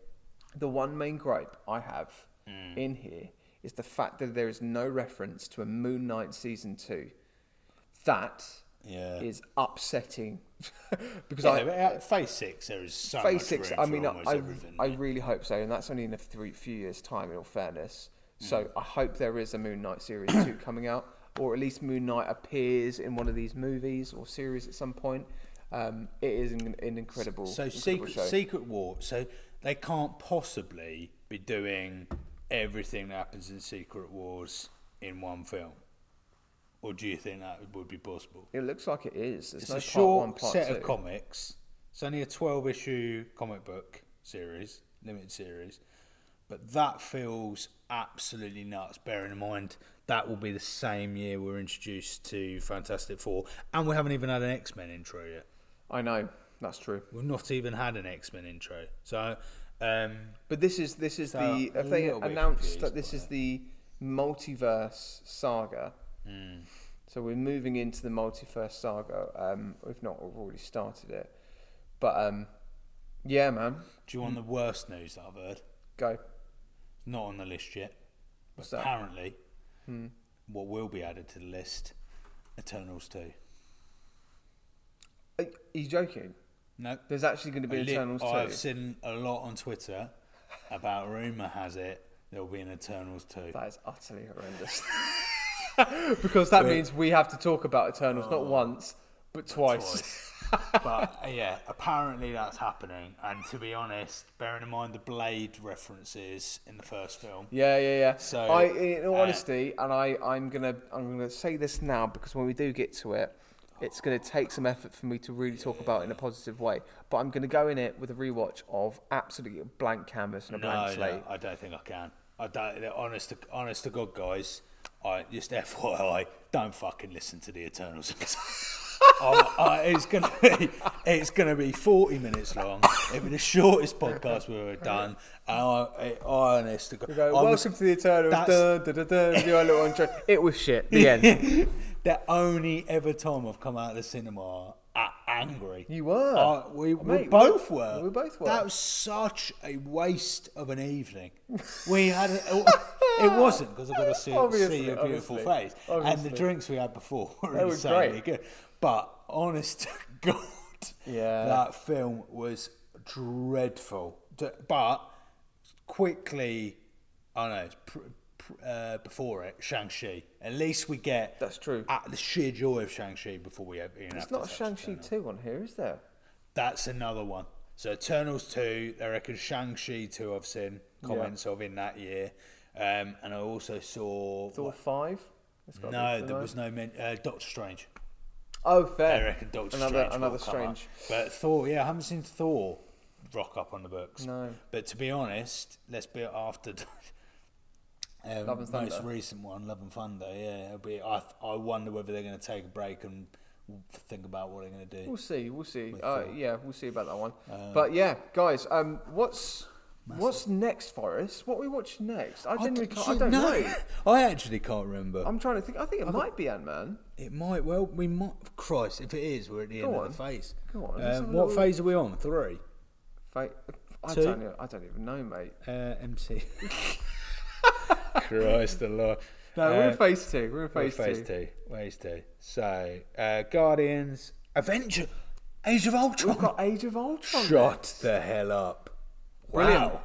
The one main gripe I have mm. in here. Is the fact that there is no reference to a Moon Knight season two. That yeah. is upsetting. Because yeah, I at Phase six, there is so phase much six. Room I mean, for I, I, I really hope so, and that's only in a three, few years' time. In all fairness, mm. so I hope there is a Moon Knight series two coming out, or at least Moon Knight appears in one of these movies or series at some point. Um, it is an, an incredible. So incredible secret, show. Secret War. So they can't possibly be doing. Everything that happens in Secret Wars in one film, or do you think that would be possible? It looks like it is. There's it's no a part short one, part set two. Of comics. It's only a twelve-issue comic book series, limited series, but that feels absolutely nuts. Bearing in mind that will be the same year we're introduced to Fantastic Four, and we haven't even had an X-Men intro yet. I know that's true. We've not even had an X-Men intro, so. Um, but this is this is so the if they announced that this is it. The multiverse saga. Mm. So we're moving into the multiverse saga. Um, if not, we've already started it. But um, yeah, man. Do you want mm. the worst news that I've heard? Go. Not on the list yet. What's that? Apparently, mm. what will be added to the list: Eternals two. Are you joking? No, there's actually going to be Eternals two. I've seen a lot on Twitter about rumour has it there will be an Eternals two. That is utterly horrendous. Because that but, means we have to talk about Eternals, oh, not once, but twice. twice. But yeah, apparently that's happening. And to be honest, bearing in mind the Blade references in the first film. Yeah, yeah, yeah. So, I, in all uh, honesty, and I, I'm gonna, I'm gonna say this now because when we do get to it. It's going to take some effort for me to really talk yeah. about it in a positive way. But I'm going to go in it with a rewatch of absolutely a blank canvas and a no, blank slate. No, I don't think I can. I don't, honest, to, honest to God, guys, I just F Y I, don't fucking listen to the Eternals. I, I, it's going to be it's going to be forty minutes long. It'll be the shortest podcast we've ever done. And I, I, I honest to God, go, welcome was, to the Eternals. Da, da, da, da, do our little intro. It was shit. The end. The only ever time I've come out of the cinema uh, angry. You were. Uh, we, oh, mate, we both we, were. We both were. That was such a waste of an evening. We had it. It wasn't because I got to see, see your beautiful obviously, face obviously. And the drinks we had before were insanely good. But honest to God, yeah, that film was dreadful. But quickly, I know it's. Pr- Uh, before it, Shang-Chi. At least we get that's true. At the sheer joy of Shang-Chi before we. There's not a Shang-Chi two on here, is there? That's another one. So Eternals two, I reckon Shang-Chi two I've seen comments yeah. of in that year, um, and I also saw Thor what? five. No, there was no men- uh, Doctor Strange. Oh, fair. I reckon Doctor another, Strange. Another Strange. But Thor, yeah, I haven't seen Thor rock up on the books. No, but to be honest, let's be after. Um, Love and Thunder. Most recent one, Love and Thunder. Yeah, it'll be, I I wonder whether they're going to take a break and think about what they're going to do. We'll see. We'll see. Uh, yeah, we'll see about that one. Um, but yeah, guys, um, what's Massive. What's next, Forrest? What are we watching next? I genuinely can't. I don't know. know. I actually can't remember. I'm trying to think. I think it I might be Ant-Man. It might. Well, we might. Christ, if it is, we're at the Go end on. of the phase. Go on. Um, what little... phase are we on? Three. Fa- I Two? don't. I don't even know, mate. Uh, M C. Christ alive. No, uh, we're in phase two. We're in phase, we're in phase two. two. Phase two. So, uh, Guardians, Avenger, Age of Ultron. We've got Age of Ultron. Shut next. the hell up. Brilliant. Wow,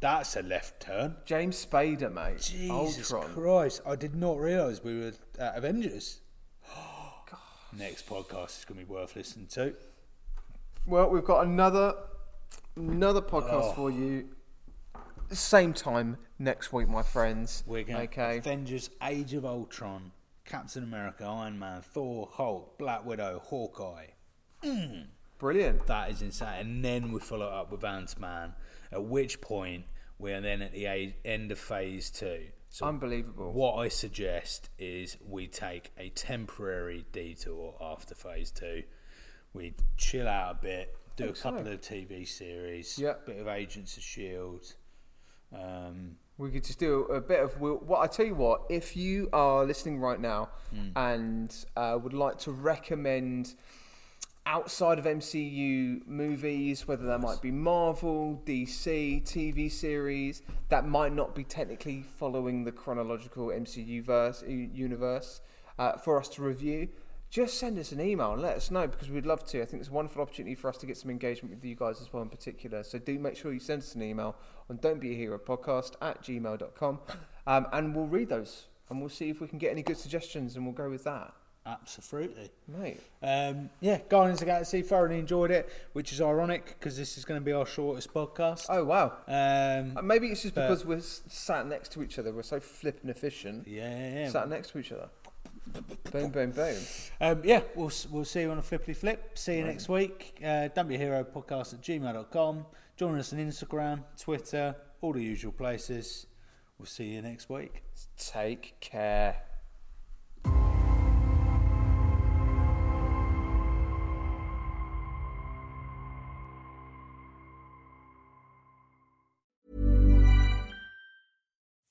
that's a left turn. James Spader, mate. Jesus Ultron. Christ, I did not realise we were at Avengers. Gosh. Next podcast is going to be worth listening to. Well, we've got another another podcast oh. for you. Same time next week, my friends. We're going okay. Avengers, Age of Ultron, Captain America, Iron Man, Thor, Hulk, Black Widow, Hawkeye. Mm. Brilliant. That is insane. And then we follow up with Ant-Man. At which point, we are then at the a- end of phase two. So unbelievable. What I suggest is we take a temporary detour after phase two. We chill out a bit, do a couple so. of T V series, yep. bit of Agents of S H I E L D. Um, we could just do a bit of... What well, I tell you what, if you are listening right now mm. and uh, would like to recommend... outside of M C U movies, whether that might be Marvel, D C, T V series, that might not be technically following the chronological M C U verse, universe, uh, for us to review, just send us an email and let us know, because we'd love to. I think it's a wonderful opportunity for us to get some engagement with you guys as well in particular. So do make sure you send us an email on don't be a hero podcast at gmail dot com, um, and we'll read those and we'll see if we can get any good suggestions and we'll go with that. Absolutely, mate. Um, yeah, Guardians of the Galaxy, thoroughly enjoyed it, which is ironic because this is going to be our shortest podcast. Oh wow! Um, Maybe it's just because we're sat next to each other. We're so flippin' efficient. Yeah, yeah, yeah. Sat next to each other. Boom, boom, boom. Um, yeah, we'll we'll see you on a flippity flip. See you right. next week. Uh, Don't Be a Hero podcast at gmail dot com. Join us on Instagram, Twitter, all the usual places. We'll see you next week. Take care.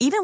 Even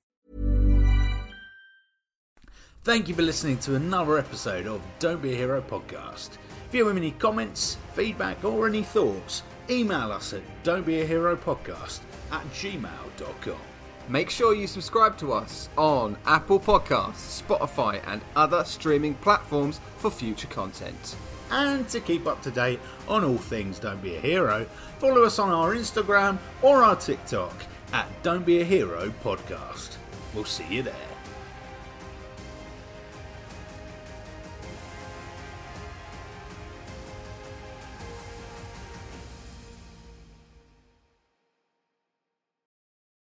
Thank you for listening to another episode of Don't Be a Hero podcast. If you have any comments, feedback or any thoughts, email us at don't be a hero podcast at gmail dot com. Make sure you subscribe to us on Apple Podcasts, Spotify and other streaming platforms for future content. And to keep up to date on all things Don't Be a Hero, follow us on our Instagram or our TikTok at Don't Be a Hero podcast. We'll see you there.